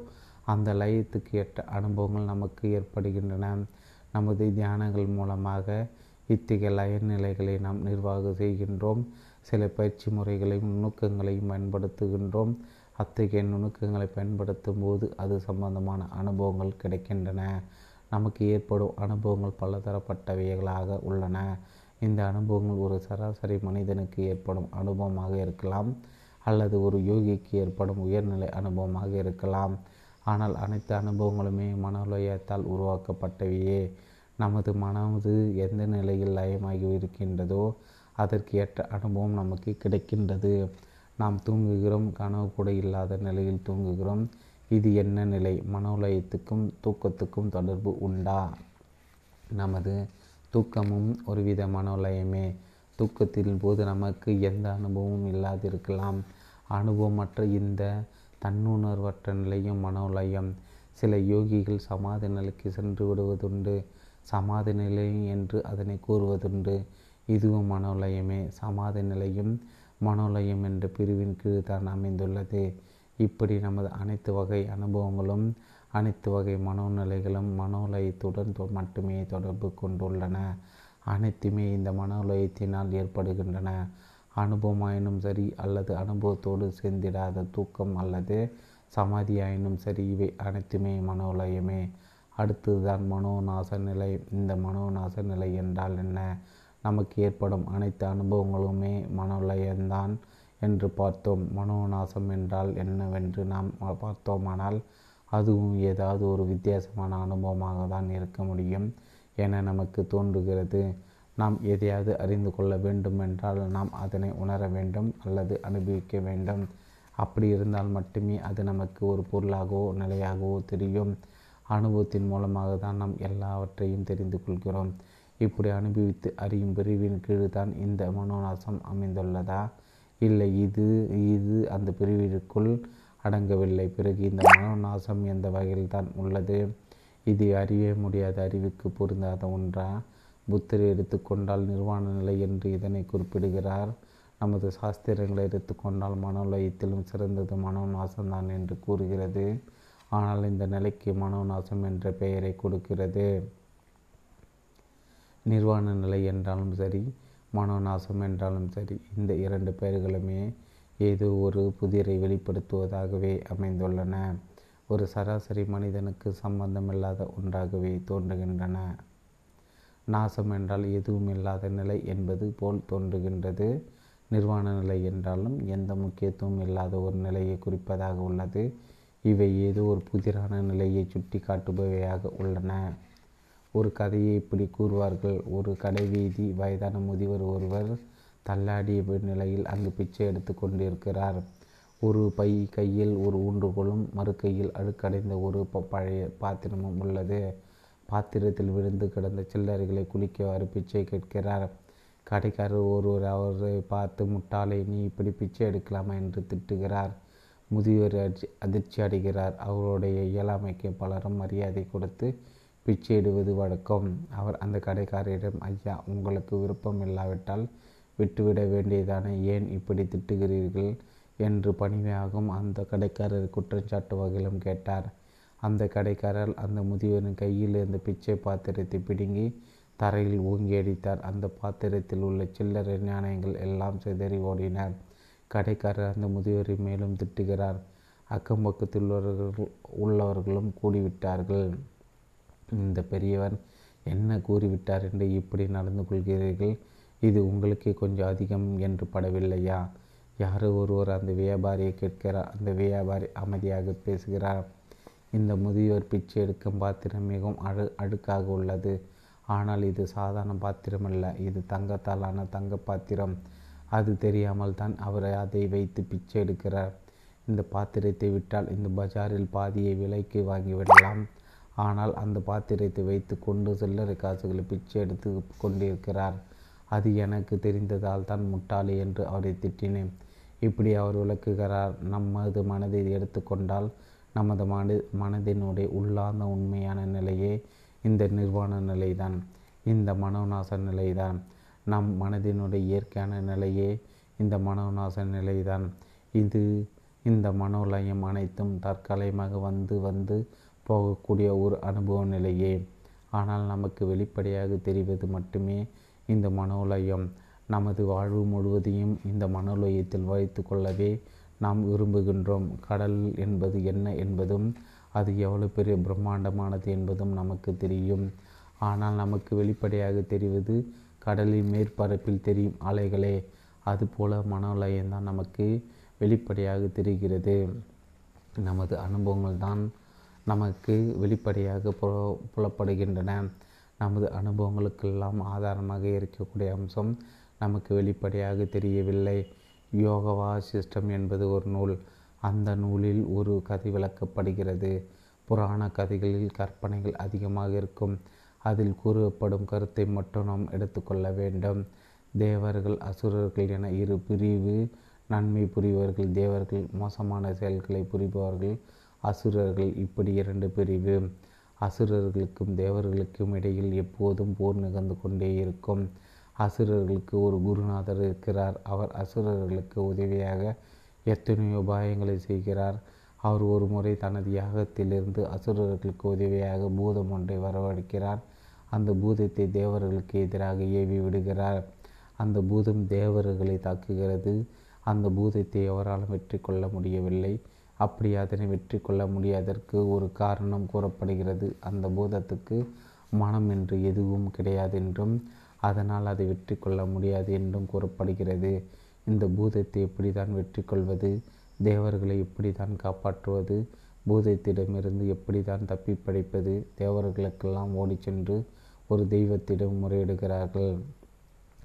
அந்த லயத்துக்கு ஏற்ற அனுபவங்கள் நமக்கு ஏற்படுகின்றன. நமது தியானங்கள் மூலமாக இத்தகைய லய நிலைகளை நாம் நிர்வாகம் செய்கின்றோம். சில பயிற்சி முறைகளையும் நுணுக்கங்களையும் பயன்படுத்துகின்றோம். அத்தகைய நுணுக்கங்களை பயன்படுத்தும் போது அது சம்பந்தமான அனுபவங்கள் கிடைக்கின்றன. நமக்கு ஏற்படும் அனுபவங்கள் பலதரப்பட்டவைகளாக உள்ளன. இந்த அனுபவங்கள் ஒரு சராசரி மனிதனுக்கு ஏற்படும் அனுபவமாக இருக்கலாம், அல்லது ஒரு யோகிக்கு ஏற்படும் உயர்நிலை அனுபவமாக இருக்கலாம். ஆனால் அனைத்து அனுபவங்களுமே மனோலயத்தால் உருவாக்கப்பட்டவையே. நமது மனது எந்த நிலையில் லயமாகி இருக்கின்றதோ அதற்கு ஏற்ற அனுபவம் நமக்கு கிடைக்கின்றது. நாம் தூங்குகிறோம், கனவு கூட இல்லாத நிலையில் தூங்குகிறோம். இது என்ன நிலை? மனோலயத்துக்கும் தூக்கத்துக்கும் தொடர்பு உண்டா? நமது தூக்கமும் ஒருவித மனோலயமே. தூக்கத்தின் போது நமக்கு எந்த அனுபவமும் இல்லாதிருக்கலாம். அனுபவமற்ற இந்த தன்னுணர்வற்ற நிலையும் மனோலயம். சில யோகிகள் சமாதி நிலைக்கு சென்று விடுவதுண்டு, சமாதி நிலையம் என்று அதனை கூறுவதுண்டு. இதுவும் மனோலயமே. சமாதி நிலையும் மனோலயம் என்ற பிரிவின் கீழ் தான் அமைந்துள்ளது. இப்படி நமது அனைத்து வகை அனுபவங்களும் அனைத்து வகை மனோநிலைகளும் மனோலயத்துடன் மட்டுமே தொடர்பு கொண்டுள்ளன. அனைத்துமே இந்த மனோலயத்தினால் ஏற்படுகின்றன. அனுபவமாயினும் சரி அல்லது அனுபவத்தோடு சேர்ந்திடாத தூக்கம் அல்லது சமாதியாயினும் சரி, இவை அனைத்துமே மனோலயமே. அடுத்ததுதான் மனோநாச நிலை. இந்த மனோநாச நிலை என்றால் என்ன? நமக்கு ஏற்படும் அனைத்து அனுபவங்களுமே மனோலயம்தான் என்று பார்த்தோம். மனோநாசம் என்றால் என்னவென்று நாம் பார்த்தோமானால் அதுவும் ஏதாவது ஒரு வித்தியாசமான அனுபவமாக தான் இருக்க முடியும் என நமக்கு தோன்றுகிறது. நாம் எதையாவது அறிந்து கொள்ள வேண்டுமென்றால் நாம் அதனை உணர வேண்டும் அல்லது அனுபவிக்க வேண்டும். அப்படி இருந்தால் மட்டுமே அது நமக்கு ஒரு பொருளாகவோ நிலையாகவோ தெரியும். அனுபவத்தின் மூலமாக தான் நாம் எல்லாவற்றையும் தெரிந்து கொள்கிறோம். இப்படி அனுபவித்து அறியும் பிரிவின் கீழ் தான் இந்த மனோநாசம் அமைந்துள்ளதா? இல்லை, இது அந்த பிரிவிற்குள் அடங்கவில்லை. பிறகு இந்த மனோநாசம் எந்த வகையில் தான் உள்ளது? இது அறிய முடியாத, அறிவுக்கு பொருந்தாத ஒன்றா? புத்தர் எடுத்துக்கொண்டால் நிர்வாண நிலை என்று இதனை குறிப்பிடுகிறார். நமது சாஸ்திரங்களை எடுத்துக்கொண்டால் மனோலயத்திலும் சிறந்தது மனோநாசம்தான் என்று கூறுகிறது. ஆனால் இந்த நிலைக்கு மனோநாசம் என்ற பெயரை கொடுக்கிறது. நிர்வாண நிலை என்றாலும் சரி, மனோநாசம் என்றாலும் சரி, இந்த இரண்டு பெயர்களுமே ஏதோ ஒரு புதிரை வெளிப்படுத்துவதாகவே அமைந்துள்ளன. ஒரு சராசரி மனிதனுக்கு சம்பந்தமில்லாத ஒன்றாகவே தோன்றுகின்றன. நாசம் என்றால் எதுவும் இல்லாத நிலை என்பது போல் தோன்றுகின்றது. நிர்வாண நிலை என்றாலும் எந்த முக்கியத்துவம் இல்லாத ஒரு நிலையை குறிப்பதாக உள்ளது. இவை ஏதோ ஒரு புதிரான நிலையை சுட்டி காட்டுபவையாக உள்ளன. ஒரு கதையை இப்படி கூறுவார்கள். ஒரு கடைவீதி வயதான முதியவர் ஒருவர் தள்ளாடிய நிலையில் அங்கு பிச்சை எடுத்து கொண்டிருக்கிறார். ஒரு பை கையில் ஒரு ஊன்றுகோலும் மறு கையில் அழுக்கடைந்த ஒரு பழைய பாத்திரமும் உள்ளது. பாத்திரத்தில் விழுந்து கிடந்த சில்லறைகளை குளிக்கவாறு பிச்சை கேட்கிறார். கடைக்காரர் ஒருவர் அவரை பார்த்து, முட்டாளை, நீ இப்படி பிச்சை எடுக்கலாமா என்று திட்டுகிறார். முதியவர் அதிர்ச்சி அடைகிறார். அவருடைய இயலாமைக்கு பலரும் மரியாதை கொடுத்து பிச்சையிடுவது வழக்கம். அவர் அந்த கடைக்காரரிடம், ஐயா, உங்களுக்கு விருப்பம் இல்லாவிட்டால் விட்டுவிட வேண்டியதானே, ஏன் இப்படி திட்டுகிறீர்கள் என்று பணிமையாகவும் அந்த கடைக்காரர் குற்றச்சாட்டு வகையிலும் கேட்டார். அந்த கடைக்காரர் அந்த முதியவரின் கையில் இருந்த பிச்சை பாத்திரத்தை பிடுங்கி தரையில் ஓங்கி அடித்தார். அந்த பாத்திரத்தில் உள்ள சில்லறை நாணயங்கள் எல்லாம் சிதறி ஓடின. கடைக்காரர் அந்த முதியவரை மேலும் திட்டுகிறார். அக்கம் பக்கத்தில் உள்ளவர்களும் கூடிவிட்டார்கள். இந்த பெரியவர் என்ன கூறிவிட்டார் என்று இப்படி நடந்து கொள்கிறீர்கள்? இது உங்களுக்கே கொஞ்சம் அதிகம் என்று படவில்லையா? யாரோ ஒருவர் அந்த வியாபாரியை கேட்கிறார். அந்த வியாபாரி அமைதியாக பேசுகிறார். இந்த முதியோர் பிச்சை எடுக்கும் பாத்திரம் மிகவும் அழுக்காக உள்ளது. ஆனால் இது சாதாரண பாத்திரமல்ல, இது தங்கத்தாலான தங்க பாத்திரம். அது தெரியாமல் தான் அவர் அதை வைத்து பிச்சை எடுக்கிறார். இந்த பாத்திரத்தை விட்டால் இந்த பஜாரில் பாதியை விலைக்கு வாங்கிவிடலாம். ஆனால் அந்த பாத்திரத்தை வைத்து கொண்டு சில்லறை காசுகளை பிச்சை எடுத்து கொண்டிருக்கிறார். அது எனக்கு தெரிந்ததால் தான் முட்டாளி என்று அவரை திட்டினேன். இப்படி அவர் விளக்குகிறார். நமது மனதை எடுத்துக்கொண்டால் நமது மனதினுடைய உள்ளார்ந்த உண்மையான நிலையே இந்த நிர்வாண நிலைதான், இந்த மனோநாச நிலைதான். நம் மனதினுடைய இயற்கையான நிலையே இந்த மனோநாச நிலைதான். இந்த மனோலயம் அனைத்தும் தற்காலிகமாக வந்து வந்து போகக்கூடிய ஒரு அனுபவ நிலையே. ஆனால் நமக்கு வெளிப்படையாக தெரிவது மட்டுமே இந்த மனோலயம். நமது வாழ்வு முழுவதையும் இந்த மனோலயத்தில் வைத்து கொள்ளவே நாம் விரும்புகின்றோம். கடல் என்பது என்ன என்பதும் அது எவ்வளோ பெரிய பிரம்மாண்டமானது என்பதும் நமக்கு தெரியும். ஆனால் நமக்கு வெளிப்படையாக தெரிவது கடலின் மேற்பரப்பில் தெரியும் அலைகளே. அதுபோல மனோலயம்தான் நமக்கு வெளிப்படையாக தெரிகிறது. நமது அனுபவங்கள் தான் நமக்கு வெளிப்படையாக புலப்படுகின்றன. நமது அனுபவங்களுக்கெல்லாம் ஆதாரமாக இருக்கக்கூடிய அம்சம் நமக்கு வெளிப்படையாக தெரியவில்லை. யோகவா சிஸ்டம் என்பது ஒரு நூல். அந்த நூலில் ஒரு கதை விளக்கப்படுகிறது. புராண கதைகளில் கற்பனைகள் அதிகமாக இருக்கும். அதில் கூறப்படும் கருத்தை மட்டும் நாம் எடுத்துக்கொள்ள வேண்டும். தேவர்கள் அசுரர்கள் என இரு பிரிவு. நன்மை புரிபவர்கள் தேவர்கள், மோசமான செயல்களை புரிபவர்கள் அசுரர்கள். இப்படி இரண்டு பிரிவு. அசுரர்களுக்கும் தேவர்களுக்கும் இடையில் எப்போதும் போர் நிகழ்ந்து கொண்டே இருக்கும். அசுரர்களுக்கு ஒரு குருநாதர் இருக்கிறார். அவர் அசுரர்களுக்கு உதவியாக எத்தனையோ உபாயங்களை செய்கிறார். அவர் ஒரு முறை தனது யாகத்திலிருந்து அசுரர்களுக்கு உதவியாக பூதம் ஒன்றை வரவழைக்கிறார். அந்த பூதத்தை தேவர்களுக்கு எதிராக ஏவி விடுகிறார். அந்த பூதம் தேவர்களை தாக்குகிறது. அந்த பூதத்தை எவராலும் வெற்றி கொள்ள முடியவில்லை. அப்படி அதனை வெற்றி கொள்ள முடியாதற்கு ஒரு காரணம் கூறப்படுகிறது. அந்த பூதத்துக்கு மனம் என்று எதுவும் கிடையாது என்றும் அதனால் அதை வெற்றி கொள்ள முடியாது என்றும் கூறப்படுகிறது. இந்த பூதத்தை எப்படி தான் வெற்றி கொள்வது, தேவர்களை எப்படி தான் காப்பாற்றுவது, பூதத்திடமிருந்து எப்படி தான் தப்பி படைப்பது? தேவர்களுக்கெல்லாம் ஓடி சென்று ஒரு தெய்வத்திடம் முறையிடுகிறார்கள்.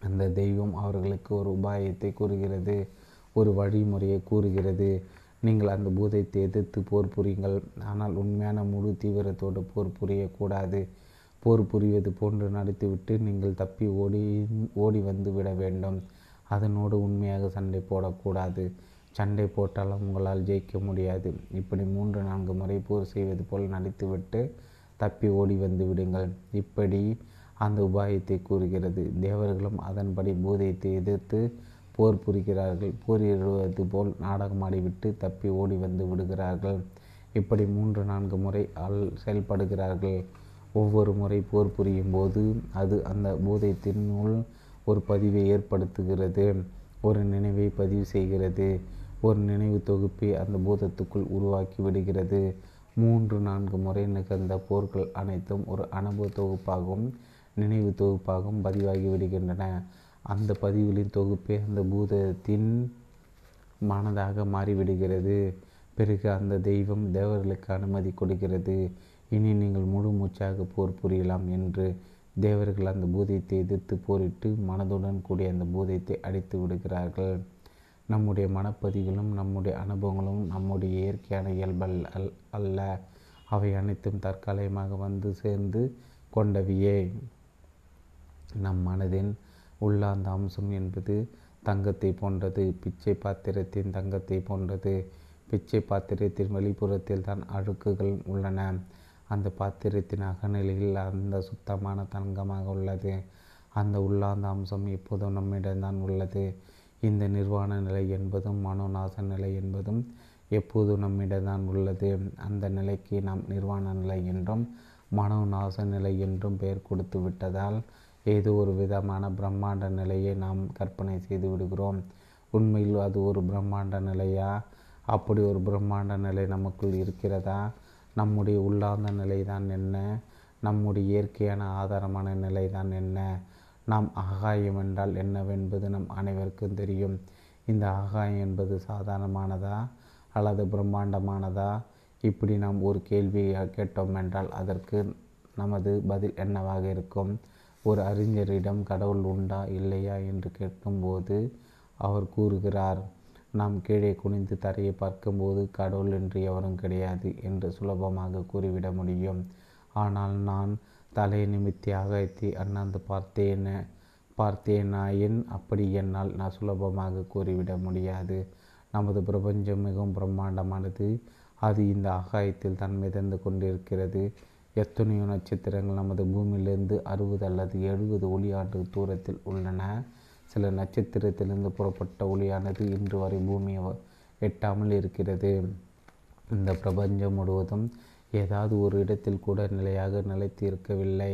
அந்த தெய்வம் அவர்களுக்கு ஒரு உபாயத்தை கூறுகிறது, ஒரு வழிமுறையை கூறுகிறது. நீங்கள் அந்த பூதத்தை எதிர்த்து போர் புரியுங்கள், ஆனால் உண்மையான முழு தீவிரத்தோடு போர் புரியக்கூடாது. போர் புரிவது போன்று நடித்துவிட்டு நீங்கள் தப்பி ஓடி வந்து விட வேண்டும். அதனோடு உண்மையாக சண்டை போடக்கூடாது. சண்டை போட்டாலும் உங்களால் ஜெயிக்க முடியாது. இப்படி 3-4 முறை போர் செய்வது போல் நடித்துவிட்டு தப்பி ஓடி வந்து விடுங்கள். இப்படி அந்த உபாயத்தை கூறுகிறது. தேவர்களும் அதன்படி பூதத்தை எதிர்த்து போர் புரிகிறார்கள். போரிடுவது போல் நாடகமாடிவிட்டு தப்பி ஓடி வந்து விடுகிறார்கள். இப்படி 3-4 முறை செயல்படுகிறார்கள். ஒவ்வொரு முறை போர் புரியும் போது அது அந்த பூதத்தினுள் ஒரு பதிவை ஏற்படுத்துகிறது, ஒரு நினைவை பதிவு செய்கிறது. ஒரு நினைவு தொகுப்பை அந்த பூதத்துக்குள் உருவாக்கி விடுகிறது. 3-4 முறை நிகழ்ந்த போர்கள் அனைத்தும் ஒரு அனுபவ தொகுப்பாகவும் நினைவு தொகுப்பாகவும் பதிவாகி விடுகின்றன. அந்த பதிவுகளின் தொகுப்பே அந்த பூதத்தின் மனதாக மாறிவிடுகிறது. பிறகு அந்த தெய்வம் தேவர்களுக்கு அனுமதி கொடுக்கிறது. இனி நீங்கள் முழு மூச்சாக போர் புரியலாம் என்று. தேவர்கள் அந்த பூதத்தை எதிர்த்து போரிட்டு மனதுடன் கூடிய அந்த பூதத்தை அடித்து விடுகிறார்கள். நம்முடைய மனப்பதிவுகளும் நம்முடைய அனுபவங்களும் நம்முடைய இயற்கையான இயல்பல்ல அல்ல. அவை அனைத்தும் தற்காலிகமாக வந்து சேர்ந்து கொண்டவையே. நம் மனதின் உள்ள அந்த அம்சம் என்பது தங்கத்தை போன்றது. பிச்சை பாத்திரத்தின் தங்கத்தை போன்றது. பிச்சை பாத்திரத்தின் வெளிப்புறத்தில் தான் அழுக்குகள் உள்ளன. அந்த பாத்திரத்தின் அகநிலையில் அந்த சுத்தமான தங்கமாக உள்ளது. அந்த உள்ளாந்த அம்சம் எப்போதும் நம்மிடம்தான் உள்ளது. இந்த நிர்வாண நிலை என்பதும் மனோநாச நிலை என்பதும் எப்போதும் நம்மிடம்தான் உள்ளது. அந்த நிலைக்கு நாம் நிர்வாண நிலை என்றும் மனோநாச நிலை என்றும் பெயர் கொடுத்து விட்டதால் ஏதோ ஒரு விதமான பிரம்மாண்ட நிலையை நாம் கற்பனை செய்து விடுகிறோம். உண்மையில் அது ஒரு பிரம்மாண்ட நிலையா? அப்படி ஒரு பிரம்மாண்ட நிலை நமக்குள் இருக்கிறதா? நம்முடைய உள்ளார்ந்த நிலை தான் என்ன? நம்முடைய இயற்கையான ஆதாரமான நிலை தான் என்ன? நாம் ஆகாயம் என்றால் என்னவென்பது நம் அனைவருக்கும் தெரியும். இந்த ஆகாயம் என்பது சாதாரணமானதா அல்லது பிரம்மாண்டமானதா? இப்படி நாம் ஒரு கேள்வியை கேட்டோம் என்றால் அதற்கு நமது பதில் என்னவாக இருக்கும்? ஒரு அறிஞரிடம் கடவுள் உண்டா இல்லையா என்று கேட்கும்போது அவர் கூறுகிறார், நாம் கீழே குனிந்து தரையை பார்க்கும்போது கடவுள் என்று எவரும் கிடையாது என்று சுலபமாக கூறிவிட முடியும். ஆனால் நான் தலையை நிமித்தி ஆகாயத்தை அண்ணாந்து பார்த்தேனாயின் அப்படி என்னால் நான் சுலபமாக கூறிவிட முடியாது. நமது பிரபஞ்சம் மிகவும் பிரம்மாண்டமானது. அது இந்த ஆகாயத்தில் தான் மிதந்து கொண்டிருக்கிறது. எத்தனையோ நட்சத்திரங்கள் நமது பூமியிலிருந்து 60 அல்லது 70 ஒளியாண்டு தூரத்தில் உள்ளன. சில நட்சத்திரத்திலிருந்து புறப்பட்ட ஒளியானது இன்று வரை பூமியை எட்டாமல் இருக்கிறது. இந்த பிரபஞ்சம் முழுவதும் ஏதாவது ஒரு இடத்தில் கூட நிலையாக நிலைத்து இருக்கவில்லை.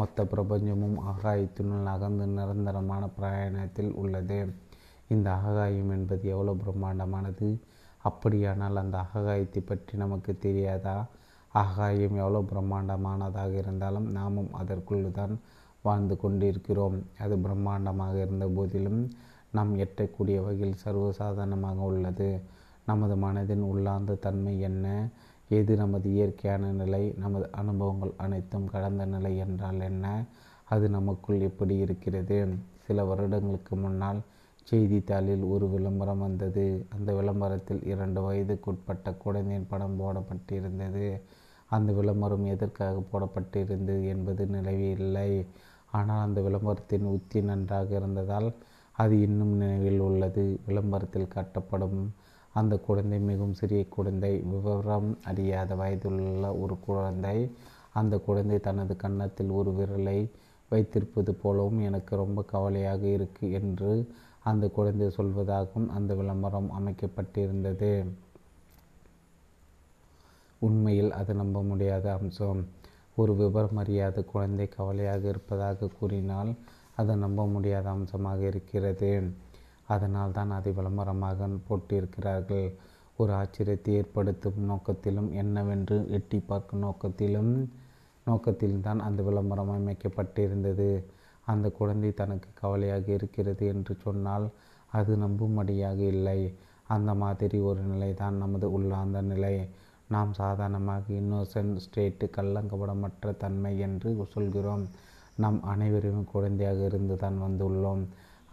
மொத்த பிரபஞ்சமும் ஆகாயத்தினுள் அகந்து நிரந்தரமான பிரயாணத்தில் உள்ளது. இந்த ஆகாயம் என்பது எவ்வளோ பிரம்மாண்டமானது! அப்படியானால் அந்த ஆகாயத்தை பற்றி நமக்கு தெரியாதா? ஆகாயம் எவ்வளோ பிரம்மாண்டமானதாக இருந்தாலும் நாமும் அதற்குள்ளே தான் வாழ்ந்து கொண்டிருக்கிறோம். அது பிரம்மாண்டமாக இருந்த போதிலும் நாம் எட்டக்கூடிய வகையில் சர்வசாதாரணமாக உள்ளது. நமது மனதின் உள்ளார்ந்த தன்மை என்ன? எது நமது இயற்கையான நிலை? நமது அனுபவங்கள் அனைத்தும் கடந்த நிலை என்றால் என்ன? அது நமக்குள் எப்படி இருக்கிறது? சில வருடங்களுக்கு முன்னால் செய்தித்தாளில் ஒரு விளம்பரம் வந்தது. அந்த விளம்பரத்தில் 2 வயதுக்குட்பட்ட குழந்தையின் படம் போடப்பட்டிருந்தது. அந்த விளம்பரம் எதற்காக போடப்பட்டிருந்தது என்பது நினைவில்லை. ஆனால் அந்த விளம்பரத்தின் உத்தி நன்றாக இருந்ததால் அது இன்னும் நினைவில் உள்ளது. விளம்பரத்தில் காட்டப்படும் அந்த குழந்தை மிகவும் சிறிய குழந்தை, விவரம் அறியாத வயதுள்ள ஒரு குழந்தை. அந்த குழந்தை தனது கன்னத்தில் ஒரு விரலை வைத்திருப்பது போலவும் எனக்கு ரொம்ப கவலையாக இருக்குது என்று அந்த குழந்தை சொல்வதாகவும் அந்த விளம்பரம் அமைக்கப்பட்டிருந்தது. உண்மையில் அது நம்ப முடியாத அம்சம். ஒரு விவரம் அறியாத குழந்தை கவலையாக இருப்பதாக கூறினால் அது நம்ப முடியாத அம்சமாக இருக்கிறது. அதனால் தான் அதை விளம்பரமாக போட்டிருக்கிறார்கள். ஒரு ஆச்சரியத்தை ஏற்படுத்தும் நோக்கத்திலும் என்னவென்று எட்டி பார்க்கும் நோக்கத்தில்தான் அந்த விளம்பரம் அமைக்கப்பட்டிருந்தது. அந்த குழந்தை தனக்கு கவலையாக இருக்கிறது என்று சொன்னால் அது நம்பும்படியாக இல்லை. அந்த மாதிரி ஒரு நிலை தான் நமது உள்ளாந்த நிலை. நாம் சாதாரணமாக இன்னோசன்ட் ஸ்டேட்டு, கள்ளங்கபடமற்ற தன்மை என்று சொல்கிறோம். நாம் அனைவரும் குழந்தையாக இருந்து தான் வந்துள்ளோம்.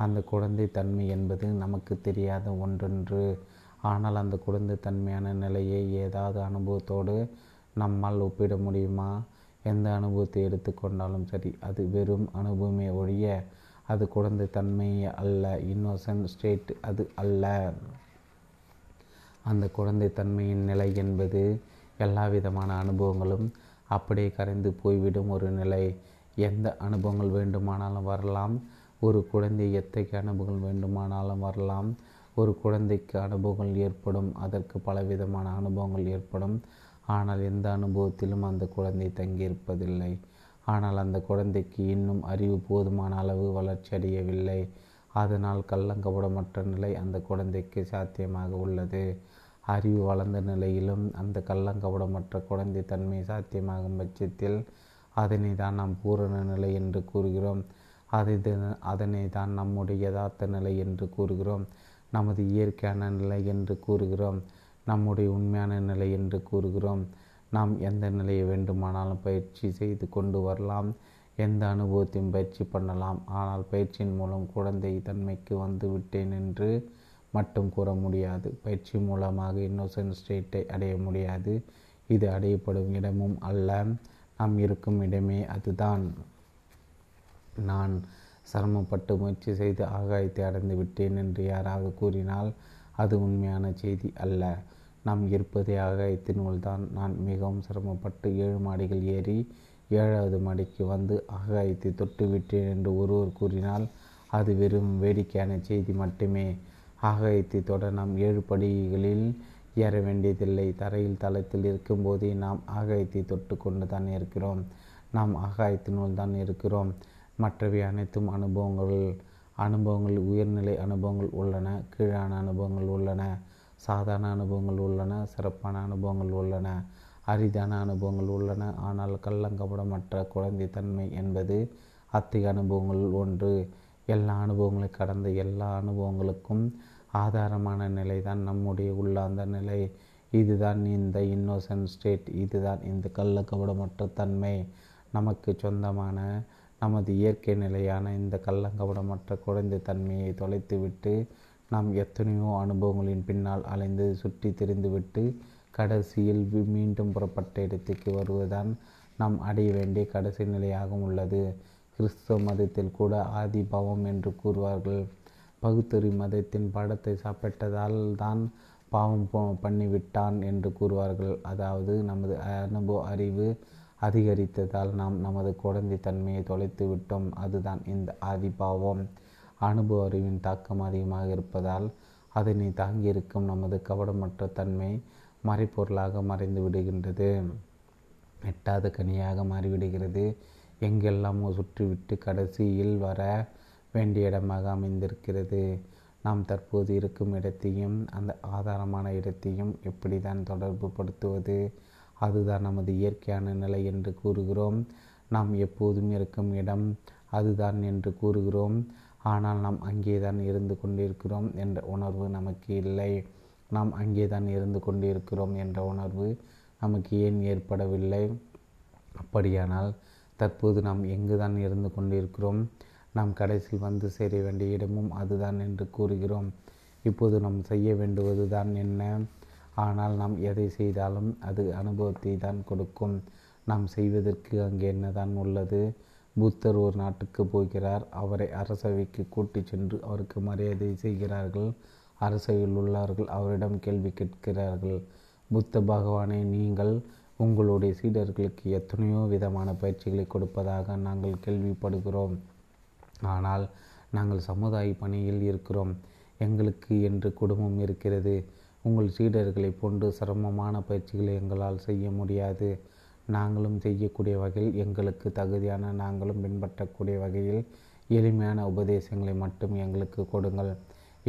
அந்த குழந்தை தன்மை என்பது நமக்கு தெரியாத ஒன்றொன்று. ஆனால் அந்த குழந்தை தன்மையான நிலையை ஏதாவது அனுபவத்தோடு நம்மால் ஒப்பிட முடியுமா? எந்த அனுபவத்தை எடுத்துக்கொண்டாலும் சரி, அது வெறும் அனுபவமே ஒழிய அது குழந்தை தன்மை அல்ல. இன்னோசன்ட் ஸ்டேட் அது அல்ல. அந்த குழந்தை தன்மையின் நிலை என்பது எல்லா விதமான அனுபவங்களும் அப்படியே கரைந்து போய்விடும் ஒரு நிலை. எந்த அனுபவங்கள் வேண்டுமானாலும் வரலாம். ஒரு குழந்தை எத்தகைய அனுபவங்கள் வேண்டுமானாலும் வரலாம். ஒரு குழந்தைக்கு அனுபவங்கள் ஏற்படும். அதற்கு பலவிதமான அனுபவங்கள் ஏற்படும். ஆனால் எந்த அனுபவத்திலும் அந்த குழந்தை தங்கியிருப்பதில்லை. ஆனால் அந்த குழந்தைக்கு இன்னும் அறிவு போதுமான அளவு வளர்ச்சி அடையவில்லை. அதனால் கள்ளங்கபடமற்ற நிலை அந்த குழந்தைக்கு சாத்தியமாக உள்ளது. அறிவு வளர்ந்த நிலையிலும் அந்த கள்ளங்கபடமற்ற குழந்தை தன்மை சாத்தியமாகும் பட்சத்தில் அதனை தான் நாம் பூரண நிலை என்று கூறுகிறோம். அதனை தான் நம்முடைய யதார்த்த நிலை என்று கூறுகிறோம். நமது இயற்கையான நிலை என்று கூறுகிறோம். நம்முடைய உண்மையான நிலை என்று கூறுகிறோம். நாம் எந்த நிலையை வேண்டுமானாலும் பயிற்சி செய்து கொண்டு வரலாம். எந்த அனுபவத்தையும் பயிற்சி பண்ணலாம். ஆனால் பயிற்சியின் மூலம் குழந்தை தன்மைக்கு வந்துவிட்டேன் என்று மட்டும் கூற முடியாது. பயிற்சி மூலமாக இன்னோசன்ட் ஸ்டேட்டை அடைய முடியாது. இது அடையப்படும் இடமும் அல்ல, நாம் இருக்கும் இடமே அதுதான். நான் சிரமப்பட்டு முயற்சி செய்து ஆகாயத்தை அடைந்து விட்டேன் என்று யாராவது கூறினால் அது உண்மையான செய்தி அல்ல. நாம் இருப்பதே ஆகாயத்தினுள் தான். நான் மிகவும் சிரமப்பட்டு 7 மாடிகள் ஏறி 7வது மாடிக்கு வந்து ஆகாயத்தை தொட்டுவிட்டேன் என்று ஒருவர் கூறினால் அது வெறும் வேடிக்கையான செய்தி மட்டுமே. ஆகாயத்தை தொட நாம் 7 படிகளில் ஏற வேண்டியதில்லை. தரையில் தளத்தில் இருக்கும்போதே நாம் ஆகாயத்தை தொட்டு கொண்டு தான் இருக்கிறோம். நாம் ஆகாயத்தினுள் தான் இருக்கிறோம். மற்றவை அனைத்தும் அனுபவங்கள் உயர்நிலை அனுபவங்கள் உள்ளன, கீழான அனுபவங்கள் உள்ளன, சாதாரண அனுபவங்கள் உள்ளன, சிறப்பான அனுபவங்கள் உள்ளன, அரிதான அனுபவங்கள் உள்ளன. ஆனால் கள்ளங்கபடமற்ற குழந்தை தன்மை என்பது அத்தகைய அனுபவங்கள் ஒன்று. எல்லா அனுபவங்களை கடந்த எல்லா அனுபவங்களுக்கும் ஆதாரமான நிலை தான் நம்முடைய உள்ளாந்த நிலை. இதுதான் இந்த இன்னோசன்ட் ஸ்டேட். இதுதான் இந்த கள்ளங்கபடமற்ற தன்மை. நமக்கு சொந்தமான நமது இயற்கை நிலையான இந்த கள்ளங்கபடமற்ற குழந்தை தன்மையை தொலைத்துவிட்டு நாம் எத்தனையோ அனுபவங்களின் பின்னால் அலைந்து சுற்றி திரிந்துவிட்டு கடைசியில் மீண்டும் புறப்பட்ட இடத்துக்கு வருவதுதான் நாம் அடைய வேண்டிய கடைசி நிலையாகவும் உள்ளது. கிறிஸ்தவ மதத்தில் கூட ஆதி பாவம் என்று கூறுவார்கள். பகுத்தறி மதத்தின் படத்தை சாப்பிட்டதால் தான் பாவம் பண்ணிவிட்டான் என்று கூறுவார்கள். அதாவது நமது அனுபவ அறிவு அதிகரித்ததால் நாம் நமது குழந்தை தன்மையை தொலைத்து விட்டோம். அதுதான் இந்த ஆதி பாவம். அனுபவ அறிவின் தாக்கம் அதிகமாக இருப்பதால் அதனை தாங்கியிருக்கும் நமது கபடமற்ற தன்மை மறைப்பொருளாக மறைந்து விடுகின்றது, எட்டாத கனியாக மாறிவிடுகிறது. எங்கெல்லாமோ சுற்றிவிட்டு கடைசியில் வர வேண்டிய இடமாக அமைந்திருக்கிறது. நாம் தற்போது இருக்கும் இடத்தையும் அந்த ஆதாரமான இடத்தையும் எப்படி தான் தொடர்பு படுத்துவது? அதுதான் நமது இயற்கையான நிலை என்று கூறுகிறோம். நாம் எப்போதும் இருக்கும் இடம் அதுதான் என்று கூறுகிறோம். ஆனால் நாம் அங்கே தான் இருந்து கொண்டிருக்கிறோம் என்ற உணர்வு நமக்கு இல்லை. நாம் அங்கே தான் இருந்து கொண்டிருக்கிறோம் என்ற உணர்வு நமக்கு ஏன் ஏற்படவில்லை? அப்படியானால் தற்போது நாம் எங்கு தான் இருந்து கொண்டிருக்கிறோம்? நாம் கடைசியில் வந்து சேர வேண்டிய இடமும் அதுதான் என்று கூறுகிறோம். இப்போது நாம் செய்ய வேண்டுவது தான் என்ன? ஆனால் நாம் எதை செய்தாலும் அது அனுபவத்தை தான் கொடுக்கும். நாம் செய்வதற்கு அங்கே என்னதான் உள்ளது? புத்தர் ஒரு நாட்டுக்கு போகிறார். அவரை அரசவைக்கு கூட்டி சென்று அவருக்கு மரியாதை செய்கிறார்கள். அரசவையில் உள்ளார்கள் அவரிடம் கேள்வி கேட்கிறார்கள். புத்த பகவானை, நீங்கள் உங்களுடைய சீடர்களுக்கு எத்தனையோ விதமான பயிற்சிகளை கொடுப்பதாக நாங்கள் கேள்விப்படுகிறோம். ஆனால் நாங்கள் சமுதாய பணியில் இருக்கிறோம். எங்களுக்கு என்று குடும்பம் இருக்கிறது. உங்கள் சீடர்களை போன்று சிரமமான பயிற்சிகளை எங்களால் செய்ய முடியாது. நாங்களும் செய்யக்கூடிய வகையில், எங்களுக்கு தகுதியான நாங்களும் பின்பற்றக்கூடிய வகையில் எளிமையான உபதேசங்களை மட்டும் எங்களுக்கு கொடுங்கள்.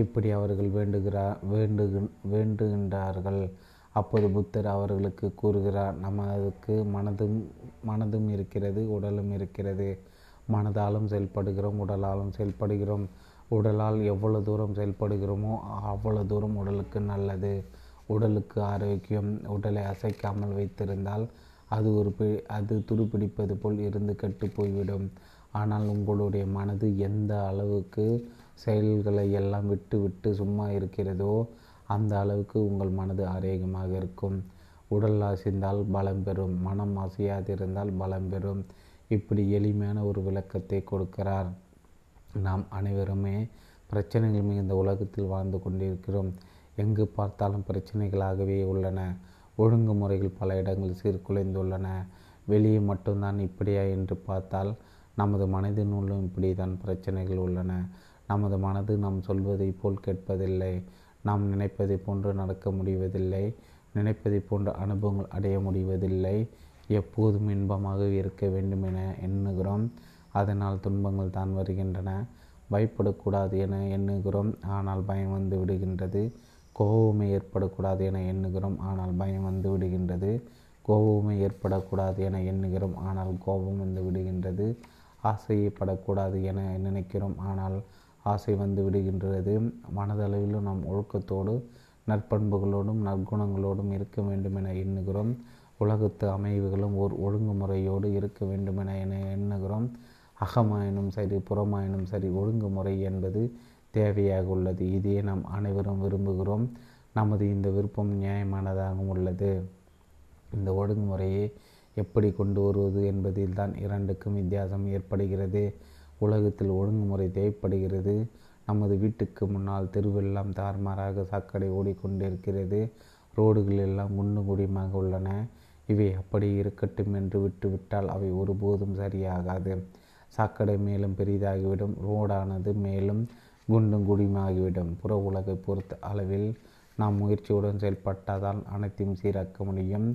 இப்படி அவர்கள் வேண்டுகின்றார்கள். அப்போது புத்தர் அவர்களுக்கு கூறுகிறார், நமக்கு மனதும் இருக்கிறது, உடலும் இருக்கிறது. மனதாலும் செயல்படுகிறோம், உடலாலும் செயல்படுகிறோம். உடலால் எவ்வளவு தூரம் செயல்படுகிறோமோ அவ்வளோ தூரம் உடலுக்கு நல்லது, உடலுக்கு ஆரோக்கியம். உடலை அசைக்காமல் வைத்திருந்தால் அது துருப்பிடிப்பது போல் இருந்து கெட்டு போய்விடும். ஆனால் உங்களுடைய மனது எந்த அளவுக்கு செயல்களை எல்லாம் விட்டு விட்டு சும்மா இருக்கிறதோ அந்த அளவுக்கு உங்கள் மனது ஆரோக்கியமாக இருக்கும். உடல் ஆசிந்தால் பலம் பெறும், மனம் ஆசையாதிருந்தால் பலம் பெறும். இப்படி எளிமையான ஒரு விளக்கத்தை கொடுக்கிறார். நாம் அனைவருமே பிரச்சனைகள் மிகுந்த உலகத்தில் வாழ்ந்து கொண்டிருக்கிறோம். எங்கு பார்த்தாலும் பிரச்சனைகளாகவே உள்ளன. ஒழுங்கு முறைகள் பல இடங்கள் சீர்குலைந்துள்ளன. வெளியே மட்டும்தான் இப்படியா என்று பார்த்தால் நமது மனதினுள்ளும் இப்படி தான் பிரச்சனைகள் உள்ளன. நமது மனது நாம் சொல்வதை போல் கேட்பதில்லை. நாம் நினைப்பதை போன்று நடக்க முடிவதில்லை. நினைப்பதை போன்ற அனுபவங்கள் அடைய முடிவதில்லை. எப்போதும் இன்பமாக இருக்க வேண்டும் என எண்ணுகிறோம். அதனால் துன்பங்கள் தான் வருகின்றன. பயப்படக்கூடாது என எண்ணுகிறோம், ஆனால் பயம் வந்து விடுகின்றது. கோபமே ஏற்படக்கூடாது என எண்ணுகிறோம், ஆனால் பயம் வந்து விடுகின்றது. கோபமே ஏற்படக்கூடாது என எண்ணுகிறோம், ஆனால் கோபம் வந்து விடுகின்றது. ஆசைப்படக்கூடாது என நினைக்கிறோம், ஆனால் ஆசை வந்து விடுகின்றது. மனதளவிலும் நாம் ஒழுக்கத்தோடு, நற்பண்புகளோடும், நற்குணங்களோடும் இருக்க வேண்டும் என எண்ணுகிறோம். உலகத்து அமைவுகளும் ஓர் ஒழுங்குமுறையோடு இருக்க வேண்டும் என எண்ணுகிறோம். அகமாயினும் சரி, புறமாயினும் சரி, ஒழுங்குமுறை என்பது தேவையாக உள்ளது. இதையே நாம் அனைவரும் விரும்புகிறோம். நமது இந்த விருப்பம் நியாயமானதாகவும் உள்ளது. இந்த ஒழுங்குமுறையை எப்படி கொண்டு வருவது என்பதில் தான் இரண்டுக்கும் வித்தியாசம் ஏற்படுகிறது. உலகத்தில் ஒழுங்குமுறை தேவைப்படுகிறது. நமது வீட்டுக்கு முன்னால் தெருவெல்லாம் தார்மாராக சாக்கடை ஓடிக்கொண்டிருக்கிறது. ரோடுகள் எல்லாம் குண்டு குடியுமாக உள்ளன. இவை அப்படி இருக்கட்டும் என்று விட்டுவிட்டால் அவை ஒருபோதும் சரியாகாது. சாக்கடை மேலும் பெரிதாகிவிடும், ரோடானது மேலும் குண்டும் குடியுமாகிவிடும். புற உலகை பொறுத்த அளவில் நாம் முயற்சியுடன் செயல்பட்டால்தான் அனைத்தையும் சீராக்க முடியும்.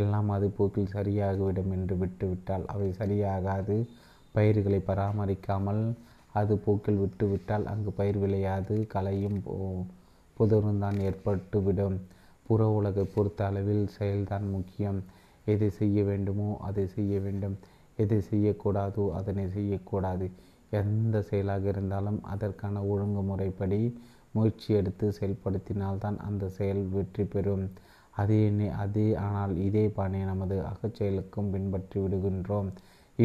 எல்லாம் அது போக்கில் சரியாகிவிடும் என்று விட்டுவிட்டால் அவை சரியாகாது. பயிர்களை பராமரிக்காமல் அது போக்கில் விட்டுவிட்டால் அங்கு பயிர் விளையாது, களையும் புதரும் தான் ஏற்பட்டுவிடும். புற உலகை பொறுத்த அளவில் செயல்தான் முக்கியம். எதை செய்ய வேண்டுமோ அதை செய்ய வேண்டும், எதை செய்யக்கூடாதோ அதனை செய்யக்கூடாது. எந்த செயலாக இருந்தாலும் அதற்கான ஒழுங்குமுறைப்படி முயற்சி எடுத்து செயல்படுத்தினால்தான் அந்த செயல் வெற்றி பெறும். ஆனால் இதே பாணியை நமது அகச்செயலுக்கும் பின்பற்றி விடுகின்றோம்.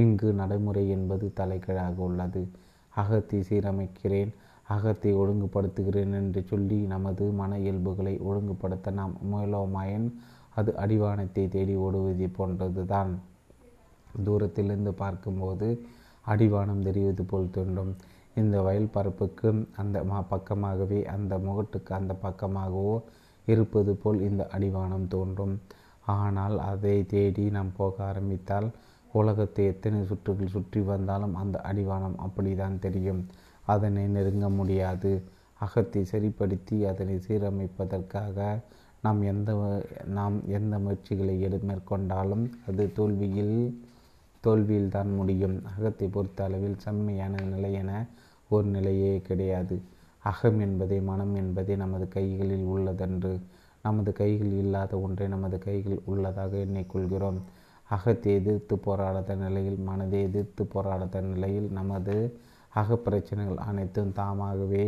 இங்கு நடைமுறை என்பது தலைகீழாக உள்ளது. அகத்தை சீரமைக்கிறேன், அகத்தை ஒழுங்குபடுத்துகிறேன் என்று சொல்லி நமது மன இயல்புகளை ஒழுங்குபடுத்த நாம் முயலோமாயின் அது அடிவானத்தை தேடி ஓடுவதை போன்றது தான். தூரத்திலிருந்து பார்க்கும்போது அடிவானம் தெரிவது போல் தோன்றும். இந்த வயல் பரப்புக்கு அந்த பக்கமாகவே, அந்த முகட்டுக்கு அந்த பக்கமாகவோ இருப்பது போல் இந்த அடிவானம் தோன்றும். ஆனால் அதை தேடி நாம் போக ஆரம்பித்தால் உலகத்தை எத்தனை சுற்றுகள் சுற்றி வந்தாலும் அந்த அடிவானம் அப்படி தான் தெரியும். அதனை நெருங்க முடியாது. அகத்தை சரிப்படுத்தி அதனை சீரமைப்பதற்காக நாம் எந்த முயற்சிகளை மேற்கொண்டாலும் அது தோல்வியில் தான் முடியும். அகத்தை பொறுத்த அளவில் செம்மையான நிலை என ஒரு நிலையே கிடையாது. அகம் என்பதை, மனம் என்பதை நமது கைகளில் உள்ளதென்று, நமது கைகள் இல்லாத ஒன்றை நமது கைகள் உள்ளதாக எண்ணிக்கொள்கிறோம். அகத்தை எதிர்த்து போராடாத நிலையில், மனதை எதிர்த்து போராடாத நிலையில் நமது அகப்பிரச்சனைகள் அனைத்தும் தாமாகவே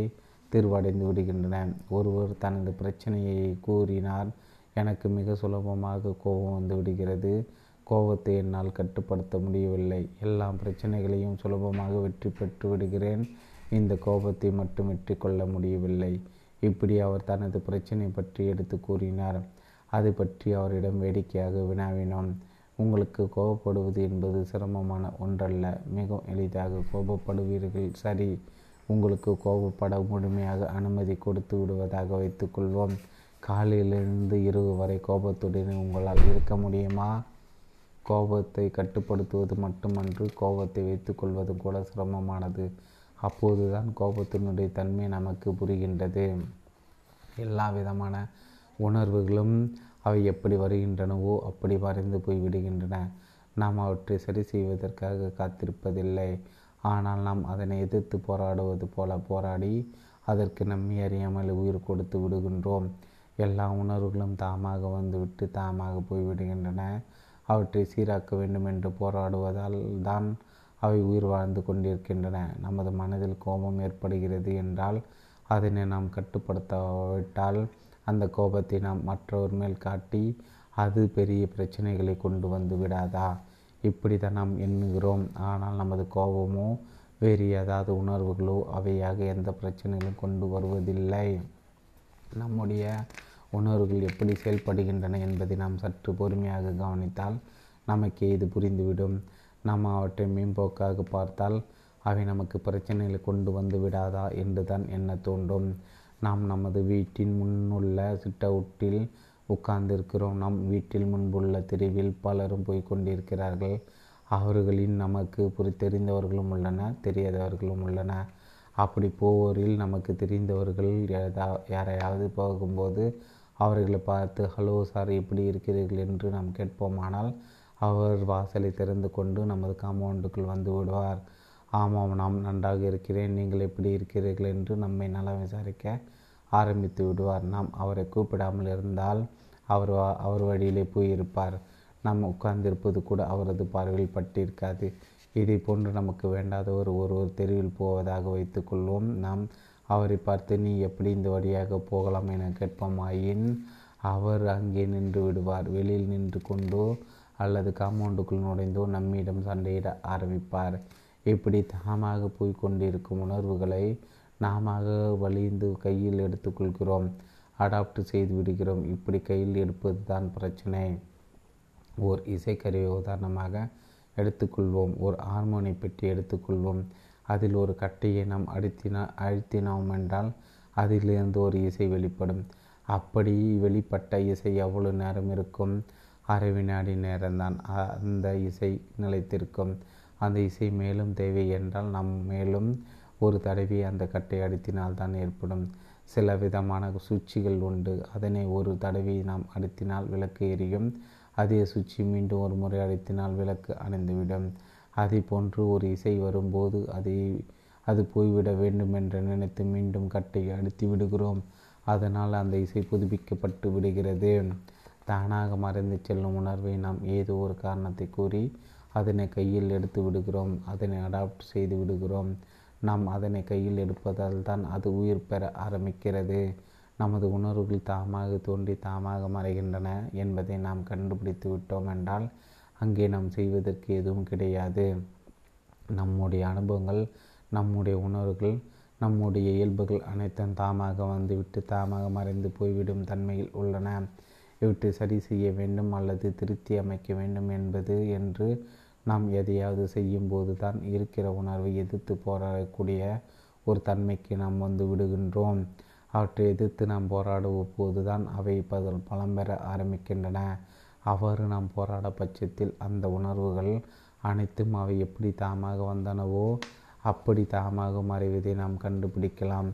தீர்வடைந்து விடுகின்றன. ஒருவர் தனது பிரச்சனையை கூறினார், எனக்கு மிக சுலபமாக கோபம் வந்து விடுகிறது, கோபத்தை என்னால் கட்டுப்படுத்த முடியவில்லை. எல்லா பிரச்சனைகளையும் சுலபமாக வெற்றி பெற்று விடுகிறேன். இந்த கோபத்தை மட்டும் வெற்றி கொள்ள முடியவில்லை. இப்படி அவர் தனது பிரச்சனை பற்றி எடுத்து கூறினார். அதை பற்றி அவரிடம் வேடிக்கையாக வினாவினோம். உங்களுக்கு கோபப்படுவது என்பது சிரமமான ஒன்றல்ல, மிகவும் எளிதாக கோபப்படுவீர்கள். சரி, உங்களுக்கு கோபப்பட முழுமையாக அனுமதி கொடுத்து விடுவதாக வைத்துக்கொள்வோம். காலையிலிருந்து இரவு வரை கோபத்துடன் உங்களால் இருக்க முடியுமா? கோபத்தை கட்டுப்படுத்துவது மட்டுமன்று, கோபத்தை வைத்துக்கொள்வது கூட சிரமமானது. அப்போதுதான் கோபத்தினுடைய தன்மை நமக்கு புரிகின்றது. எல்லா விதமான உணர்வுகளும் அவை எப்படி வருகின்றனவோ அப்படி மறைந்து போய்விடுகின்றன. நாம் அவற்றை சரி செய்வதற்காக காத்திருப்பதில்லை. ஆனால் நாம் அதனை எதிர்த்து போராடுவது போல போராடி அதற்கு நம்மை அறியாமல் உயிர் கொடுத்து விடுகின்றோம். எல்லா உணர்வுகளும் தாமாக வந்துவிட்டு தாமாக போய்விடுகின்றன. அவற்றை சீராக்க வேண்டும் என்று போராடுவதால் தான் அவை உயிர் வாழ்ந்து கொண்டிருக்கின்றன. நமது மனதில் கோபம் ஏற்படுகிறது என்றால் அதனை நாம் கட்டுப்படுத்தாவிட்டால் அந்த கோபத்தை நாம் மற்றவர் மேல் காட்டி அது பெரிய பிரச்சனைகளை கொண்டு வந்து விடாதா? இப்படி தான் நாம் எண்ணுகிறோம். ஆனால் நமது கோபமோ வேறு ஏதாவது உணர்வுகளோ அவையாக எந்த பிரச்சனைகளும் கொண்டு வருவதில்லை. நம்முடைய உணர்வுகள் எப்படி செயல்படுகின்றன என்பதை நாம் சற்று பொறுமையாக கவனித்தால் நமக்கே இது புரிந்துவிடும். நாம் அவற்றை மேம்போக்காக பார்த்தால் அவை நமக்கு பிரச்சனைகளை கொண்டு வந்து விடாதா என்று தான் என்ன தோன்றும். நாம் நமது வீட்டின் முன்னுள்ள சிட் அவுட்டில் உட்கார்ந்திருக்கிறோம். நம் வீட்டில் முன்புள்ள தெருவில் பலரும் போய் கொண்டிருக்கிறார்கள். அவர்களின் நமக்கு தெரிந்தவர்களும் உள்ளனர், தெரியாதவர்களும் உள்ளனர். அப்படி போவோரில் நமக்கு தெரிந்தவர்கள் யாரையாவது போகும்போது அவர்களை பார்த்து ஹலோ சார், எப்படி இருக்கிறீர்கள் என்று நாம் கேட்போமானால் அவர் வாசலை திறந்து கொண்டு நமது காம்பவுண்டுக்குள் வந்து விடுவார். ஆமாம், நாம் நன்றாக இருக்கிறேன், நீங்கள் எப்படி இருக்கிறீர்கள் என்று நம்மை நல்லா விசாரிக்க ஆரம்பித்து விடுவார். நாம் அவரை கூப்பிடாமல் இருந்தால் அவர் வழியிலே போயிருப்பார். நாம் உட்கார்ந்திருப்பது கூட அவரது பார்வையில் பட்டிருக்காது. இதை போன்று நமக்கு வேண்டாதவர் ஒருவர் தெருவில் போவதாக வைத்துக்கொள்வோம். நாம் அவரை பார்த்து நீ எப்படி இந்த வழியாக போகலாம் என கேட்போமாயின் அவர் அங்கே நின்று விடுவார். வெளியில் நின்று கொண்டோ அல்லது காம்பவுண்டுக்குள் நுழைந்தோ நம்மிடம் சண்டையிட ஆரம்பிப்பார். இப்படி தாமாக போய் கொண்டிருக்கும் உணர்வுகளை நாம வலிந்து கையில் எடுத்துக்கொள்கிறோம், அடாப்ட் செய்து விடுகிறோம். இப்படி கையில் எடுப்பது தான் பிரச்சனை. ஓர் இசைக்கருவி உதாரணமாக எடுத்துக்கொள்வோம். ஒரு ஹார்மோனி பெட்டி எடுத்துக்கொள்வோம். அதில் ஒரு கட்டையை நாம் அழுத்தினோம் என்றால் அதிலிருந்து ஒரு இசை வெளிப்படும். அப்படி வெளிப்பட்ட இசை எவ்வளவு நேரம் இருக்கும்? அரை வினாடி நேரம்தான் அந்த இசை நிலைத்திருக்கும். அந்த இசை மேலும் தேவை என்றால் நாம் மேலும் ஒரு தடவை அந்த கட்டை அழுத்தினால்தான் ஏற்படும். சில விதமான சுவிட்சுகள் உண்டு. அதனை ஒரு தடவை நாம் அழுத்தினால் விளக்கு எரியும். அதே சுவிட்சை மீண்டும் ஒரு முறை அழுத்தினால் விளக்கு அணைந்துவிடும். அதை போன்று ஒரு இசை வரும்போது அது போய்விட வேண்டும் என்று நினைத்து மீண்டும் கட்டை அழுத்தி விடுகிறோம். அதனால் அந்த இசை புதுப்பிக்கப்பட்டு விடுகிறது. தானாக மறைந்து செல்லும் உணர்வை நாம் ஏதோ ஒரு காரணத்தை கூறி அதனை கையில் எடுத்து விடுகிறோம், அதனை அடாப்ட் செய்து விடுகிறோம். நாம் அதனை கையில் எடுப்பதால் தான் அது உயிர் பெற ஆரம்பிக்கிறது. நமது உணர்வுகள் தாமாக தோன்றி தாமாக மறைகின்றன என்பதை நாம் கண்டுபிடித்து விட்டோம் என்றால் அங்கே நாம் செய்வதற்கு எதுவும் கிடையாது. நம்முடைய அனுபவங்கள், நம்முடைய உணர்வுகள், நம்முடைய இயல்புகள் அனைத்தும் தாமாக வந்துவிட்டு தாமாக மறைந்து போய்விடும் தன்மையில் உள்ளன. இவற்றை சரி செய்ய வேண்டும் அல்லது திருத்தி அமைக்க வேண்டும் என்பது என்று நாம் எதையாவது செய்யும்போது தான் இருக்கிற உணர்வை எதிர்த்து போராடக்கூடிய ஒரு தன்மைக்கு நாம் வந்து விடுகின்றோம். அவற்றை எதிர்த்து நாம் போராடும் போது தான் அவை பலம் பெற ஆரம்பிக்கின்றன. அவ்வாறு நாம் போராட பட்சத்தில் அந்த உணர்வுகள் அனைத்தும் அவை எப்படி தாமாக வந்தனவோ அப்படி தாமாக மறைவதை நாம் கண்டுபிடிக்கலாம்.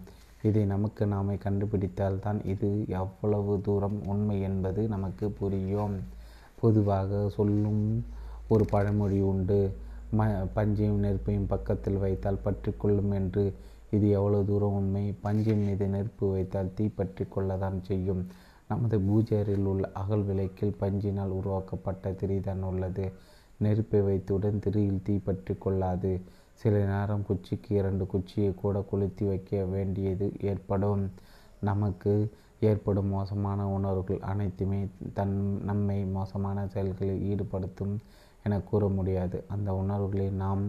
இதை நமக்கு நாமே கண்டுபிடித்தால்தான் இது எவ்வளவு தூரம் உண்மை என்பது நமக்கு புரியும். பொதுவாக சொல்லும் ஒரு பழமொழி உண்டு, பஞ்சையும் நெருப்பையும் பக்கத்தில் வைத்தால் பற்றி கொள்ளும் என்று. இது எவ்வளவு தூரம் உண்மை? பஞ்சின் மீது நெருப்பு வைத்தால் தீ பற்றி கொள்ளதான் செய்யும். நமது பூஜையறையில் உள்ள அகல் விளக்கில் பஞ்சினால் உருவாக்கப்பட்ட திரிதான் உள்ளது. நெருப்பை வைத்தவுடன் திரியில் தீ பற்றி கொள்ளாது. சில நேரம் குச்சிக்கு 2 குச்சியை கூட கொளுத்தி வைக்க வேண்டியது ஏற்படும். நமக்கு ஏற்படும் மோசமான உணர்வுகள் அனைத்துமே நம்மை மோசமான செயல்களில் ஈடுபடுத்தும் என கூற முடியாது. அந்த உணர்வுகளை நாம்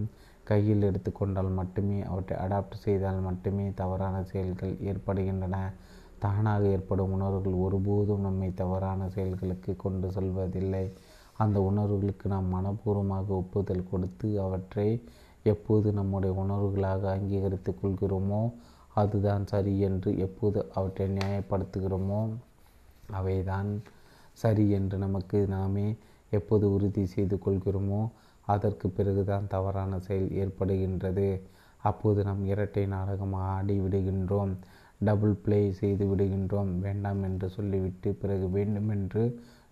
கையில் எடுத்துக்கொண்டால் மட்டுமே, அவற்றை அடாப்ட் செய்தால் மட்டுமே தவறான செயல்கள் ஏற்படுகின்றன. தானாக ஏற்படும் உணர்வுகள் ஒருபோதும் நம்மை தவறான செயல்களுக்கு கொண்டு செல்வதில்லை. அந்த உணர்வுகளுக்கு நாம் மனப்பூர்வமாக ஒப்புதல் கொடுத்து அவற்றை எப்போது நம்முடைய உணர்வுகளாக அங்கீகரித்து கொள்கிறோமோ அதுதான் சரி என்று, எப்போது அவற்றை நியாயப்படுத்துகிறோமோ அவைதான் சரி என்று நமக்கு நாமே எப்போது உறுதி செய்து கொள்கிறோமோ அதற்கு பிறகுதான் தவறான செயல் ஏற்படுகின்றது. அப்போது நாம் இரட்டை நாடகம் ஆடி விடுகின்றோம், டபுள் பிளே செய்து விடுகின்றோம். வேண்டாம் என்று சொல்லிவிட்டு பிறகு வேண்டும் என்று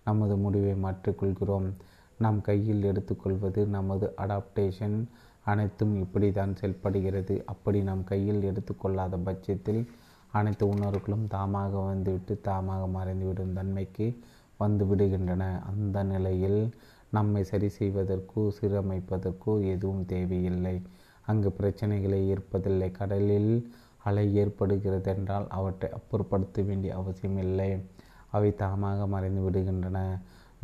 நமது முடிவை மாற்றிக்கொள்கிறோம். நாம் கையில் எடுத்துக்கொள்வது நமது அடாப்டேஷன் அனைத்தும் இப்படி தான் செயல்படுகிறது. அப்படி நாம் கையில் எடுத்துக்கொள்ளாத பட்சத்தில் அனைத்து உணர்வுகளும் தாமாக வந்துவிட்டு தாமாக மறைந்துவிடும் தன்மைக்கு வந்து விடுகின்றன. அந்த நிலையில் நம்மை சரி செய்வதற்கோ சீரமைப்பதற்கோ எதுவும் தேவையில்லை. அங்கு பிரச்சனைகளை ஏற்பதில்லை. கடலில் அலை ஏற்படுகிறது என்றால் அவற்றை அப்புறப்படுத்த வேண்டிய அவசியமில்லை. அவை தாமாக மறைந்து விடுகின்றன.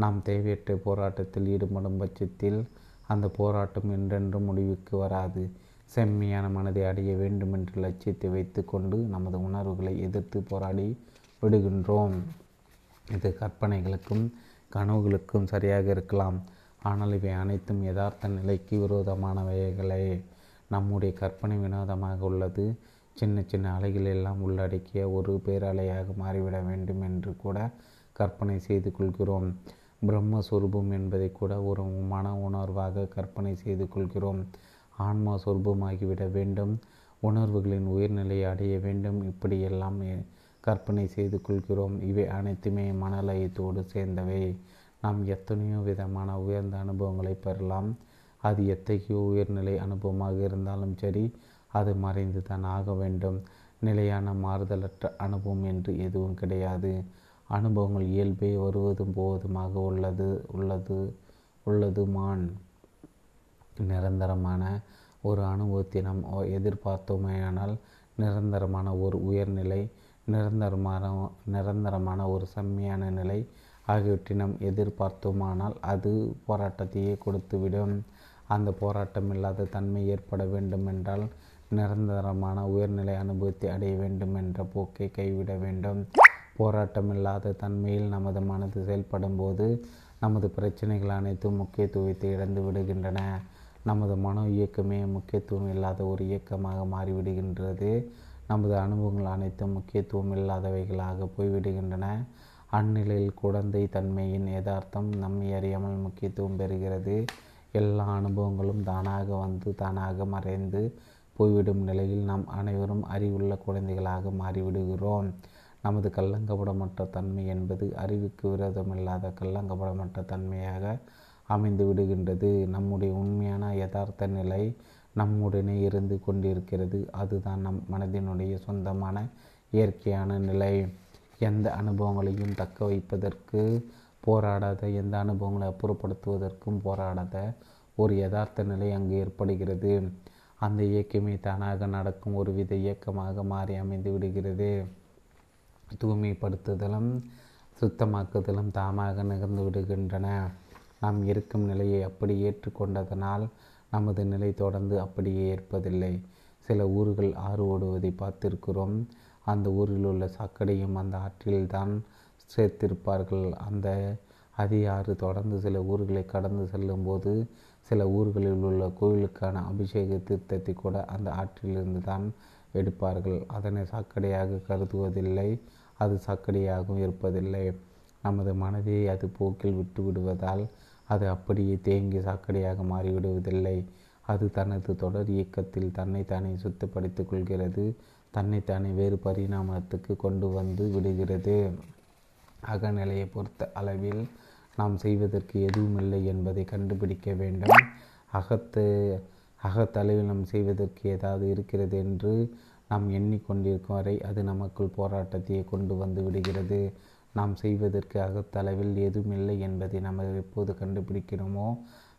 நாம் தேவையற்ற போராட்டத்தில் ஈடுபடும் பட்சத்தில் அந்த போராட்டம் என்றென்றும் முடிவுக்கு வராது. செம்மையான மனதை அடைய வேண்டும் என்ற லட்சியத்தை வைத்து கொண்டு நமது உணர்வுகளை எதிர்த்து போராடி விடுகின்றோம். இது கற்பனைகளுக்கும் கனவுகளுக்கும் சரியாக இருக்கலாம், ஆனால் இவை அனைத்தும் யதார்த்த நிலைக்கு விரோதமானவைகளே. நம்முடைய கற்பனை வினோதமாக உள்ளது. சின்ன சின்ன அலைகள் எல்லாம் உள்ளடக்கிய ஒரு பேரலையாக மாறிவிட வேண்டும் என்று கூட கற்பனை செய்து கொள்கிறோம். பிரம்மஸ்வரூபம் என்பதை கூட ஒரு மன உணர்வாக கற்பனை செய்து கொள்கிறோம். ஆன்மா சொரூபமாகிவிட வேண்டும், உணர்வுகளின் உயர்நிலையை அடைய வேண்டும், இப்படியெல்லாம் கற்பனை செய்து கொள்கிறோம். இவை அனைத்துமே மனலயத்தோடு சேர்ந்தவை. நாம் எத்தனையோ விதமான உயர்ந்த அனுபவங்களை பெறலாம். அது எத்தகையோ உயர்நிலை அனுபவமாக இருந்தாலும் சரி, அது மறைந்து தான் ஆக வேண்டும். நிலையான மாறுதலற்ற அனுபவம் என்று எதுவும் கிடையாது. அனுபவங்கள் இயல்பே வருவதும் போவதுமாக உள்ளதுமான். நிரந்தரமான ஒரு அனுபவத்தை நாம் எதிர்பார்த்தோமேயானால் நிரந்தரமான ஒரு உயர்நிலை, நிரந்தரமான ஒரு செம்மையான நிலை ஆகியவற்றை நாம் எதிர்பார்த்தோமானால் அது போராட்டத்தையே கொடுத்துவிடும். அந்த போராட்டம் இல்லாத தன்மை ஏற்பட வேண்டும் என்றால் நிரந்தரமான உயர்நிலை அனுபவத்தை அடைய வேண்டும் என்ற போக்கை கைவிட வேண்டும். போராட்டமில்லாத தன்மையில் நமது மனது செயல்படும் போது நமது பிரச்சனைகள் அனைத்தும் முக்கியத்துவத்தை இழந்து விடுகின்றன. நமது மனோ இயக்கமே முக்கியத்துவம் இல்லாத ஒரு இயக்கமாக மாறிவிடுகின்றது. நமது அனுபவங்கள் அனைத்தும் முக்கியத்துவம் இல்லாதவைகளாக போய்விடுகின்றன. அந்நிலையில் குழந்தை தன்மையின் யதார்த்தம் நம்மை அறியாமல் முக்கியத்துவம் பெறுகிறது. எல்லா அனுபவங்களும் தானாக வந்து தானாக மறைந்து போய்விடும் நிலையில் நாம் அனைவரும் அறிவுள்ள குழந்தைகளாக மாறிவிடுகிறோம். நமது கள்ளங்கபடமற்ற தன்மை என்பது அறிவுக்கு விரோதமில்லாத கள்ளங்கபடமற்ற தன்மையாக அமைந்து விடுகின்றது. நம்முடைய உண்மையான யதார்த்த நிலை நம்முடனே இருந்து கொண்டிருக்கிறது. அதுதான் நம் மனதினுடைய சொந்தமான இயற்கையான நிலை. எந்த அனுபவங்களையும் தக்க வைப்பதற்கு போராடாத, எந்த அனுபவங்களை அப்புறப்படுத்துவதற்கும் போராடாத ஒரு யதார்த்த நிலை அங்கு ஏற்படுகிறது. அந்த இயக்கமே தானாக நடக்கும் ஒருவித இயக்கமாக மாறி அமைந்து விடுகிறது. தூய்மைப்படுத்துதலும் சுத்தமாக்குதலும் தாமாக நிகழ்ந்து விடுகின்றன. நாம் இருக்கும் நிலையை அப்படி ஏற்றுக்கொண்டதனால் நமது நிலை தொடர்ந்து அப்படியே ஏற்பதில்லை. சில ஊர்கள் ஆறு ஓடுவதை பார்த்திருக்கிறோம். அந்த ஊரில் உள்ள சாக்கடையும் அந்த ஆற்றில்தான் சேர்த்திருப்பார்கள். அந்த அதே ஆறு தொடர்ந்து சில ஊர்களை கடந்து செல்லும் போது சில ஊர்களில் உள்ள கோயிலுக்கான அபிஷேக தீர்த்தத்தை கூட அந்த ஆற்றிலிருந்து தான் எடுப்பார்கள். அதனை சாக்கடையாக கருதுவதில்லை, அது சாக்கடையாகவும் இருப்பதில்லை. நமது மனதை அது போக்கில் விட்டு விடுவதால் அது அப்படியே தேங்கி சாக்கடையாக மாறிவிடுவதில்லை. அது தனது தொடர் இயக்கத்தில் தன்னைத்தானே சுத்தப்படுத்தி கொள்கிறது, தன்னைத்தானே வேறு பரிணாமத்துக்கு கொண்டு வந்து விடுகிறது. அகநிலையை பொறுத்த அளவில் நாம் செய்வதற்கு எதுவும் இல்லை என்பதை கண்டுபிடிக்க வேண்டும். அகத்தளவில் நாம் செய்வதற்கு ஏதாவது இருக்கிறது என்று நாம் எண்ணிக்கொண்டிருக்கும் வரை அது நமக்குள் போராட்டத்தையே கொண்டு வந்து விடுகிறது. நாம் செய்வதற்கு அகத்தளவில் எதுவும் இல்லை என்பதை நம்ம எப்போது கண்டுபிடிக்கிறோமோ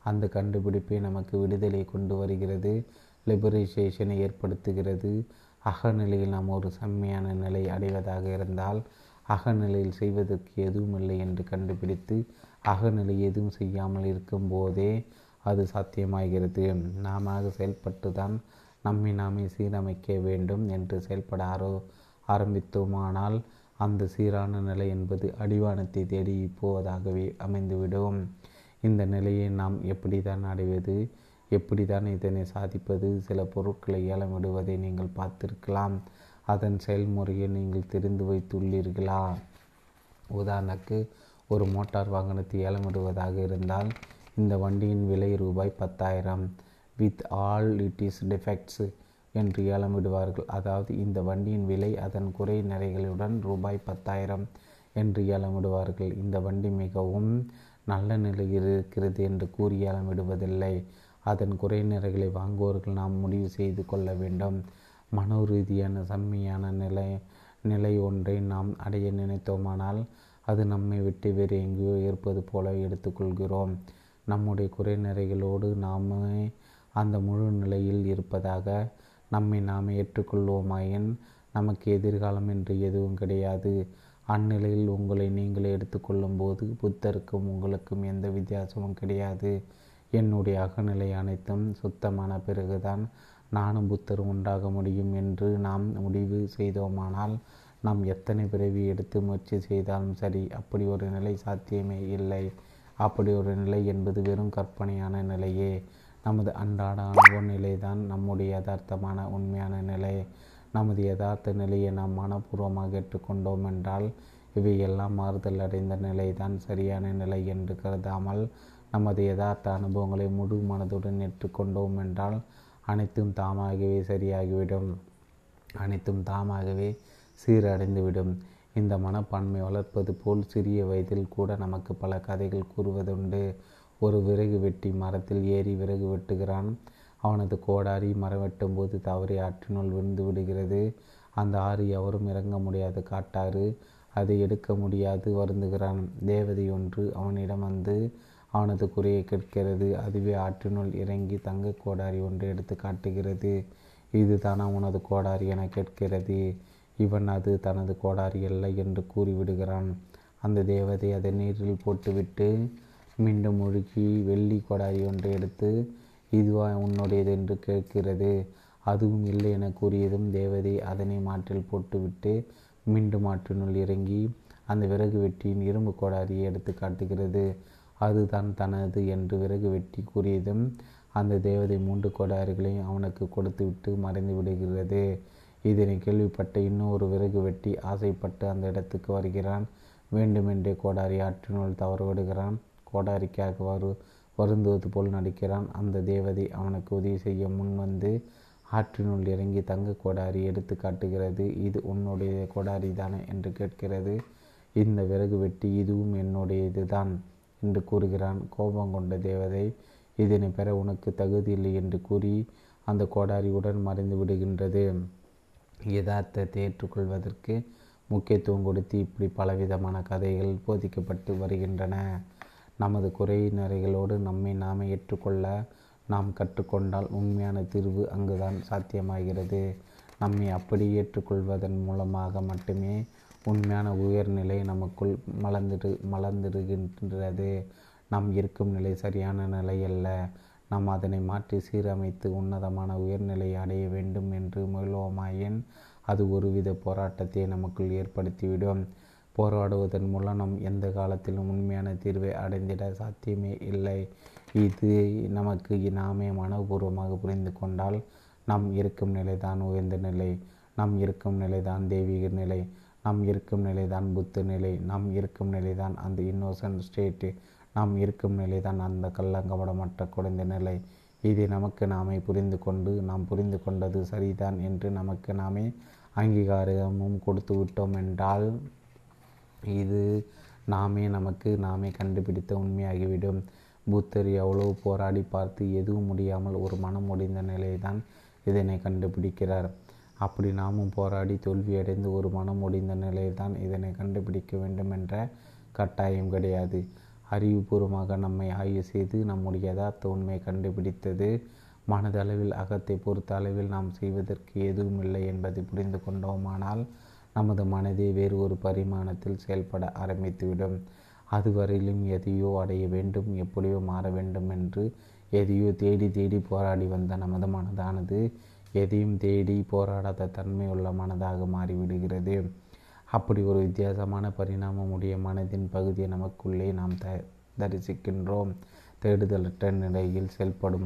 அந்த கண்டுபிடிப்பே நமக்கு விடுதலை கொண்டு வருகிறது, லிபரேஷேஷனை ஏற்படுத்துகிறது. அகநிலையில் நாம் ஒரு செம்மையான நிலை அடைவதாக இருந்தால் அகநிலையில் செய்வதற்கு எதுவுமில்லை என்று கண்டுபிடித்து அகநிலை எதுவும் செய்யாமல் இருக்கும்போதே அது சாத்தியமாகிறது. நாம செயல்பட்டு தான் நம்மை நாமே சீரமைக்க வேண்டும் என்று செயல்பட ஆரம்பித்தோமானால் அந்த சீரான நிலை என்பது அடிவானத்தை தேடி போவதாகவே அமைந்துவிடும். இந்த நிலையை நாம் எப்படி தான் அடைவது, எப்படி தான் இதனை சாதிப்பது? சில பொருட்களை ஏலமிடுவதை நீங்கள் பார்த்திருக்கலாம். அதன் செயல்முறையை நீங்கள் தெரிந்து வைத்துள்ளீர்களா? உதாரணக்கு ஒரு மோட்டார் வாகனத்தை ஏலமிடுவதாக இருந்தால் இந்த வண்டியின் விலை ரூபாய் 10,000 with all it is defects என்று ஏலமிடுவார்கள். அதாவது இந்த வண்டியின் விலை அதன் குறை நிறைகளுடன் ரூபாய் 10,000 என்று ஏலமிடுவார்கள். இந்த வண்டி மிகவும் நல்ல நிலையில் இருக்கிறது என்று கூறி ஏலமிடுவதில்லை. அதன் குறை நிறைகளை வாங்குவோர்கள் நாம் முடிவு செய்து கொள்ள வேண்டும். மனோ ரீதியான செம்மையான நிலை ஒன்றை நாம் அடைய நினைத்தோமானால் அது நம்மை விட்டு வேறு எங்கேயோ இருப்பது போல எடுத்துக்கொள்கிறோம். நம்முடைய குறை நிறைகளோடு நாமே அந்த முழு நிலையில் இருப்பதாக நம்மை நாம் ஏற்றுக்கொள்வோமாயின் நமக்கு எதிர்காலம் என்று எதுவும் கிடையாது. அந்நிலையில் உங்களை நீங்களே எடுத்துக்கொள்ளும் போது புத்தருக்கும் உங்களுக்கும் எந்த வித்தியாசமும் கிடையாது. என்னுடைய அகநிலை அனைத்தும் சுத்தமான பிறகுதான் நானும் புத்தரும் உண்டாக முடியும் என்று நாம் முடிவு செய்தோமானால் நாம் எத்தனை பிறவி எடுத்து முயற்சி செய்தாலும் சரி, அப்படி ஒரு நிலை சாத்தியமே இல்லை. அப்படி ஒரு நிலை என்பது வெறும் கற்பனையான நிலையே. நமது அன்றாட அனுபவ நிலை தான் நம்முடைய யதார்த்தமான உண்மையான நிலை. நமது யதார்த்த நிலையை நாம் மனப்பூர்வமாக ஏற்றுக்கொண்டோம் என்றால் இவையெல்லாம் மாறுதல் அடைந்த நிலை தான் சரியான நிலை என்று கருதாமல் நமது யதார்த்த அனுபவங்களை முழு மனதுடன் ஏற்றுக்கொண்டோம் என்றால் அனைத்தும் தாமாகவே சரியாகிவிடும், அனைத்தும் தாமாகவே சீரடைந்துவிடும். இந்த மனப்பான்மை வளர்ப்பது போல் சிறிய வயதில் கூட நமக்கு பல கதைகள் கூறுவதுண்டு. ஒரு விறகு வெட்டி மரத்தில் ஏறி விறகு வெட்டுகிறான். அவனது கோடாரி மரம் வெட்டும் போது தவறி ஆற்றினுள் விழுந்து விடுகிறது. அந்த ஆறு எவரும் இறங்க முடியாது காட்டாறு, அதை எடுக்க முடியாது வருந்துகிறான். தேவதை ஒன்று அவனிடம் வந்து அவனது குறையை கேட்கிறது. அதுவே ஆற்றினுள் இறங்கி தங்க கோடாரி ஒன்று எடுத்து காட்டுகிறது. இதுதானா உனது கோடாரி என கேட்கிறது. இவன் அது தனது கோடாரி அல்ல என்று கூறிவிடுகிறான். அந்த தேவதை அதை நீரில் போட்டுவிட்டு மீண்டும் முழுகி வெள்ளி கோடாரி ஒன்று எடுத்து இதுவா உன்னுடையது என்று கேட்கிறது. அதுவும் இல்லை என கூறியதும் தேவதை அதனை மாற்றில் போட்டுவிட்டு மீண்டும் ஆற்றினுள் இறங்கி அந்த விறகு வெட்டியின் இரும்பு கோடாரியை எடுத்து காட்டுகிறது. அதுதான் தனது என்று விறகு வெட்டி கூறியதும் அந்த தேவதை 3 கோடாரிகளையும் அவனுக்கு கொடுத்துவிட்டு மறைந்து விடுகிறது. இதனை கேள்விப்பட்ட இன்னொரு விறகு வெட்டி ஆசைப்பட்டு அந்த இடத்துக்கு வருகிறான். வேண்டுமென்றே கோடாரி ஆற்றினுள் தவறுவிடுகிறான். கோடாரிக்காக வருந்துவது போல் நடிக்கிறான். அந்த தேவதை அவனுக்கு உதவி செய்ய முன்வந்து ஆற்றினுள் இறங்கி தங்க கோடாரி எடுத்து காட்டுகிறது. இது உன்னுடைய கோடாரி தானே என்று கேட்கிறது. இந்த விறகு வெட்டி இதுவும் என்னுடையது தான் என்று கூறுகிறான். கோபம் கொண்ட தேவதை இதனை பெற உனக்கு தகுதி இல்லை என்று கூறி அந்த கோடாரியுடன் மறைந்து விடுகின்றது. யதார்த்தத்தை ஏற்றுக்கொள்வதற்கு முக்கியத்துவம் கொடுத்து இப்படி பலவிதமான கதைகள் போதிக்கப்பட்டு வருகின்றன. நமது குறை நிறைகளோடு நம்மை நாமே ஏற்றுக்கொள்ள நாம் கற்றுக்கொண்டால் உண்மையான தீர்வு அங்குதான் சாத்தியமாகிறது. நம்மை அப்படி ஏற்றுக்கொள்வதன் மூலமாக மட்டுமே உண்மையான உயர்நிலை நமக்குள் மலர்ந்திருக்கின்றது. நாம் இருக்கும் நிலை சரியான நிலை அல்ல. நாம் அதனை மாற்றி சீரமைத்து உன்னதமான உயர்நிலையை அடைய வேண்டும் என்று முயல்வோமாயின் அது ஒருவித போராட்டத்தை நமக்குள் ஏற்படுத்திவிடும். போராடுவதன் மூலம் நாம் எந்த காலத்திலும் உண்மையான தீர்வை அடைந்திட சாத்தியமே இல்லை. இது நமக்கு நாமே மனப்பூர்வமாக புரிந்து கொண்டால் நாம் இருக்கும் நிலை தான் உயர்ந்த நிலை, நாம் இருக்கும் நிலை தான் தெய்வீக நிலை, நாம் இருக்கும் நிலை தான் புத்த நிலை, நாம் இருக்கும் நிலை தான் அந்த இன்னோசன்ட் ஸ்டேட்டு, நாம் இருக்கும் நிலை தான் அந்த கள்ளங்கபடமற்ற குறைந்த நிலை. இதை நமக்கு நாமே புரிந்து கொண்டு நாம் புரிந்து கொண்டது சரிதான் என்று நமக்கு நாமே அங்கீகாரமும் கொடுத்து விட்டோம் என்றால் இது நாமே நமக்கு நாமே கண்டுபிடித்த உண்மையாகிவிடும். புத்தர் எவ்வளோ போராடி பார்த்து எதுவும் முடியாமல் ஒரு மனம் முடிந்த நிலைதான் இதனை கண்டுபிடிக்கிறார். அப்படி நாமும் போராடி தோல்வியடைந்து ஒரு மனம் முடிந்த நிலையில்தான் இதனை கண்டுபிடிக்க வேண்டும் என்ற கட்டாயம் கிடையாது. அறிவுபூர்வமாக நம்மை ஆய்வு செய்து நம்முடைய யதார்த்த உண்மையை கண்டுபிடித்தது மனதளவில் அகத்தை பொறுத்த அளவில் நாம் செய்வதற்கு எதுவும் இல்லை என்பதை புரிந்து கொண்டோமானால் நமது மனதை வேறு ஒரு பரிமாணத்தில் செயல்பட ஆரம்பித்துவிடும். அதுவரையிலும் எதையோ அடைய வேண்டும், எப்படியோ மாற வேண்டும் என்று எதையோ தேடி தேடி போராடி வந்த நமது மனதானது எதையும் தேடி போராடாத தன்மையுள்ள மனதாக மாறிவிடுகிறது. அப்படி ஒரு வித்தியாசமான பரிணாமம் உடைய மனதின் பகுதியை நமக்குள்ளே நாம் தரிசிக்கின்றோம். தேடுதலற்ற நிலையில் செயல்படும்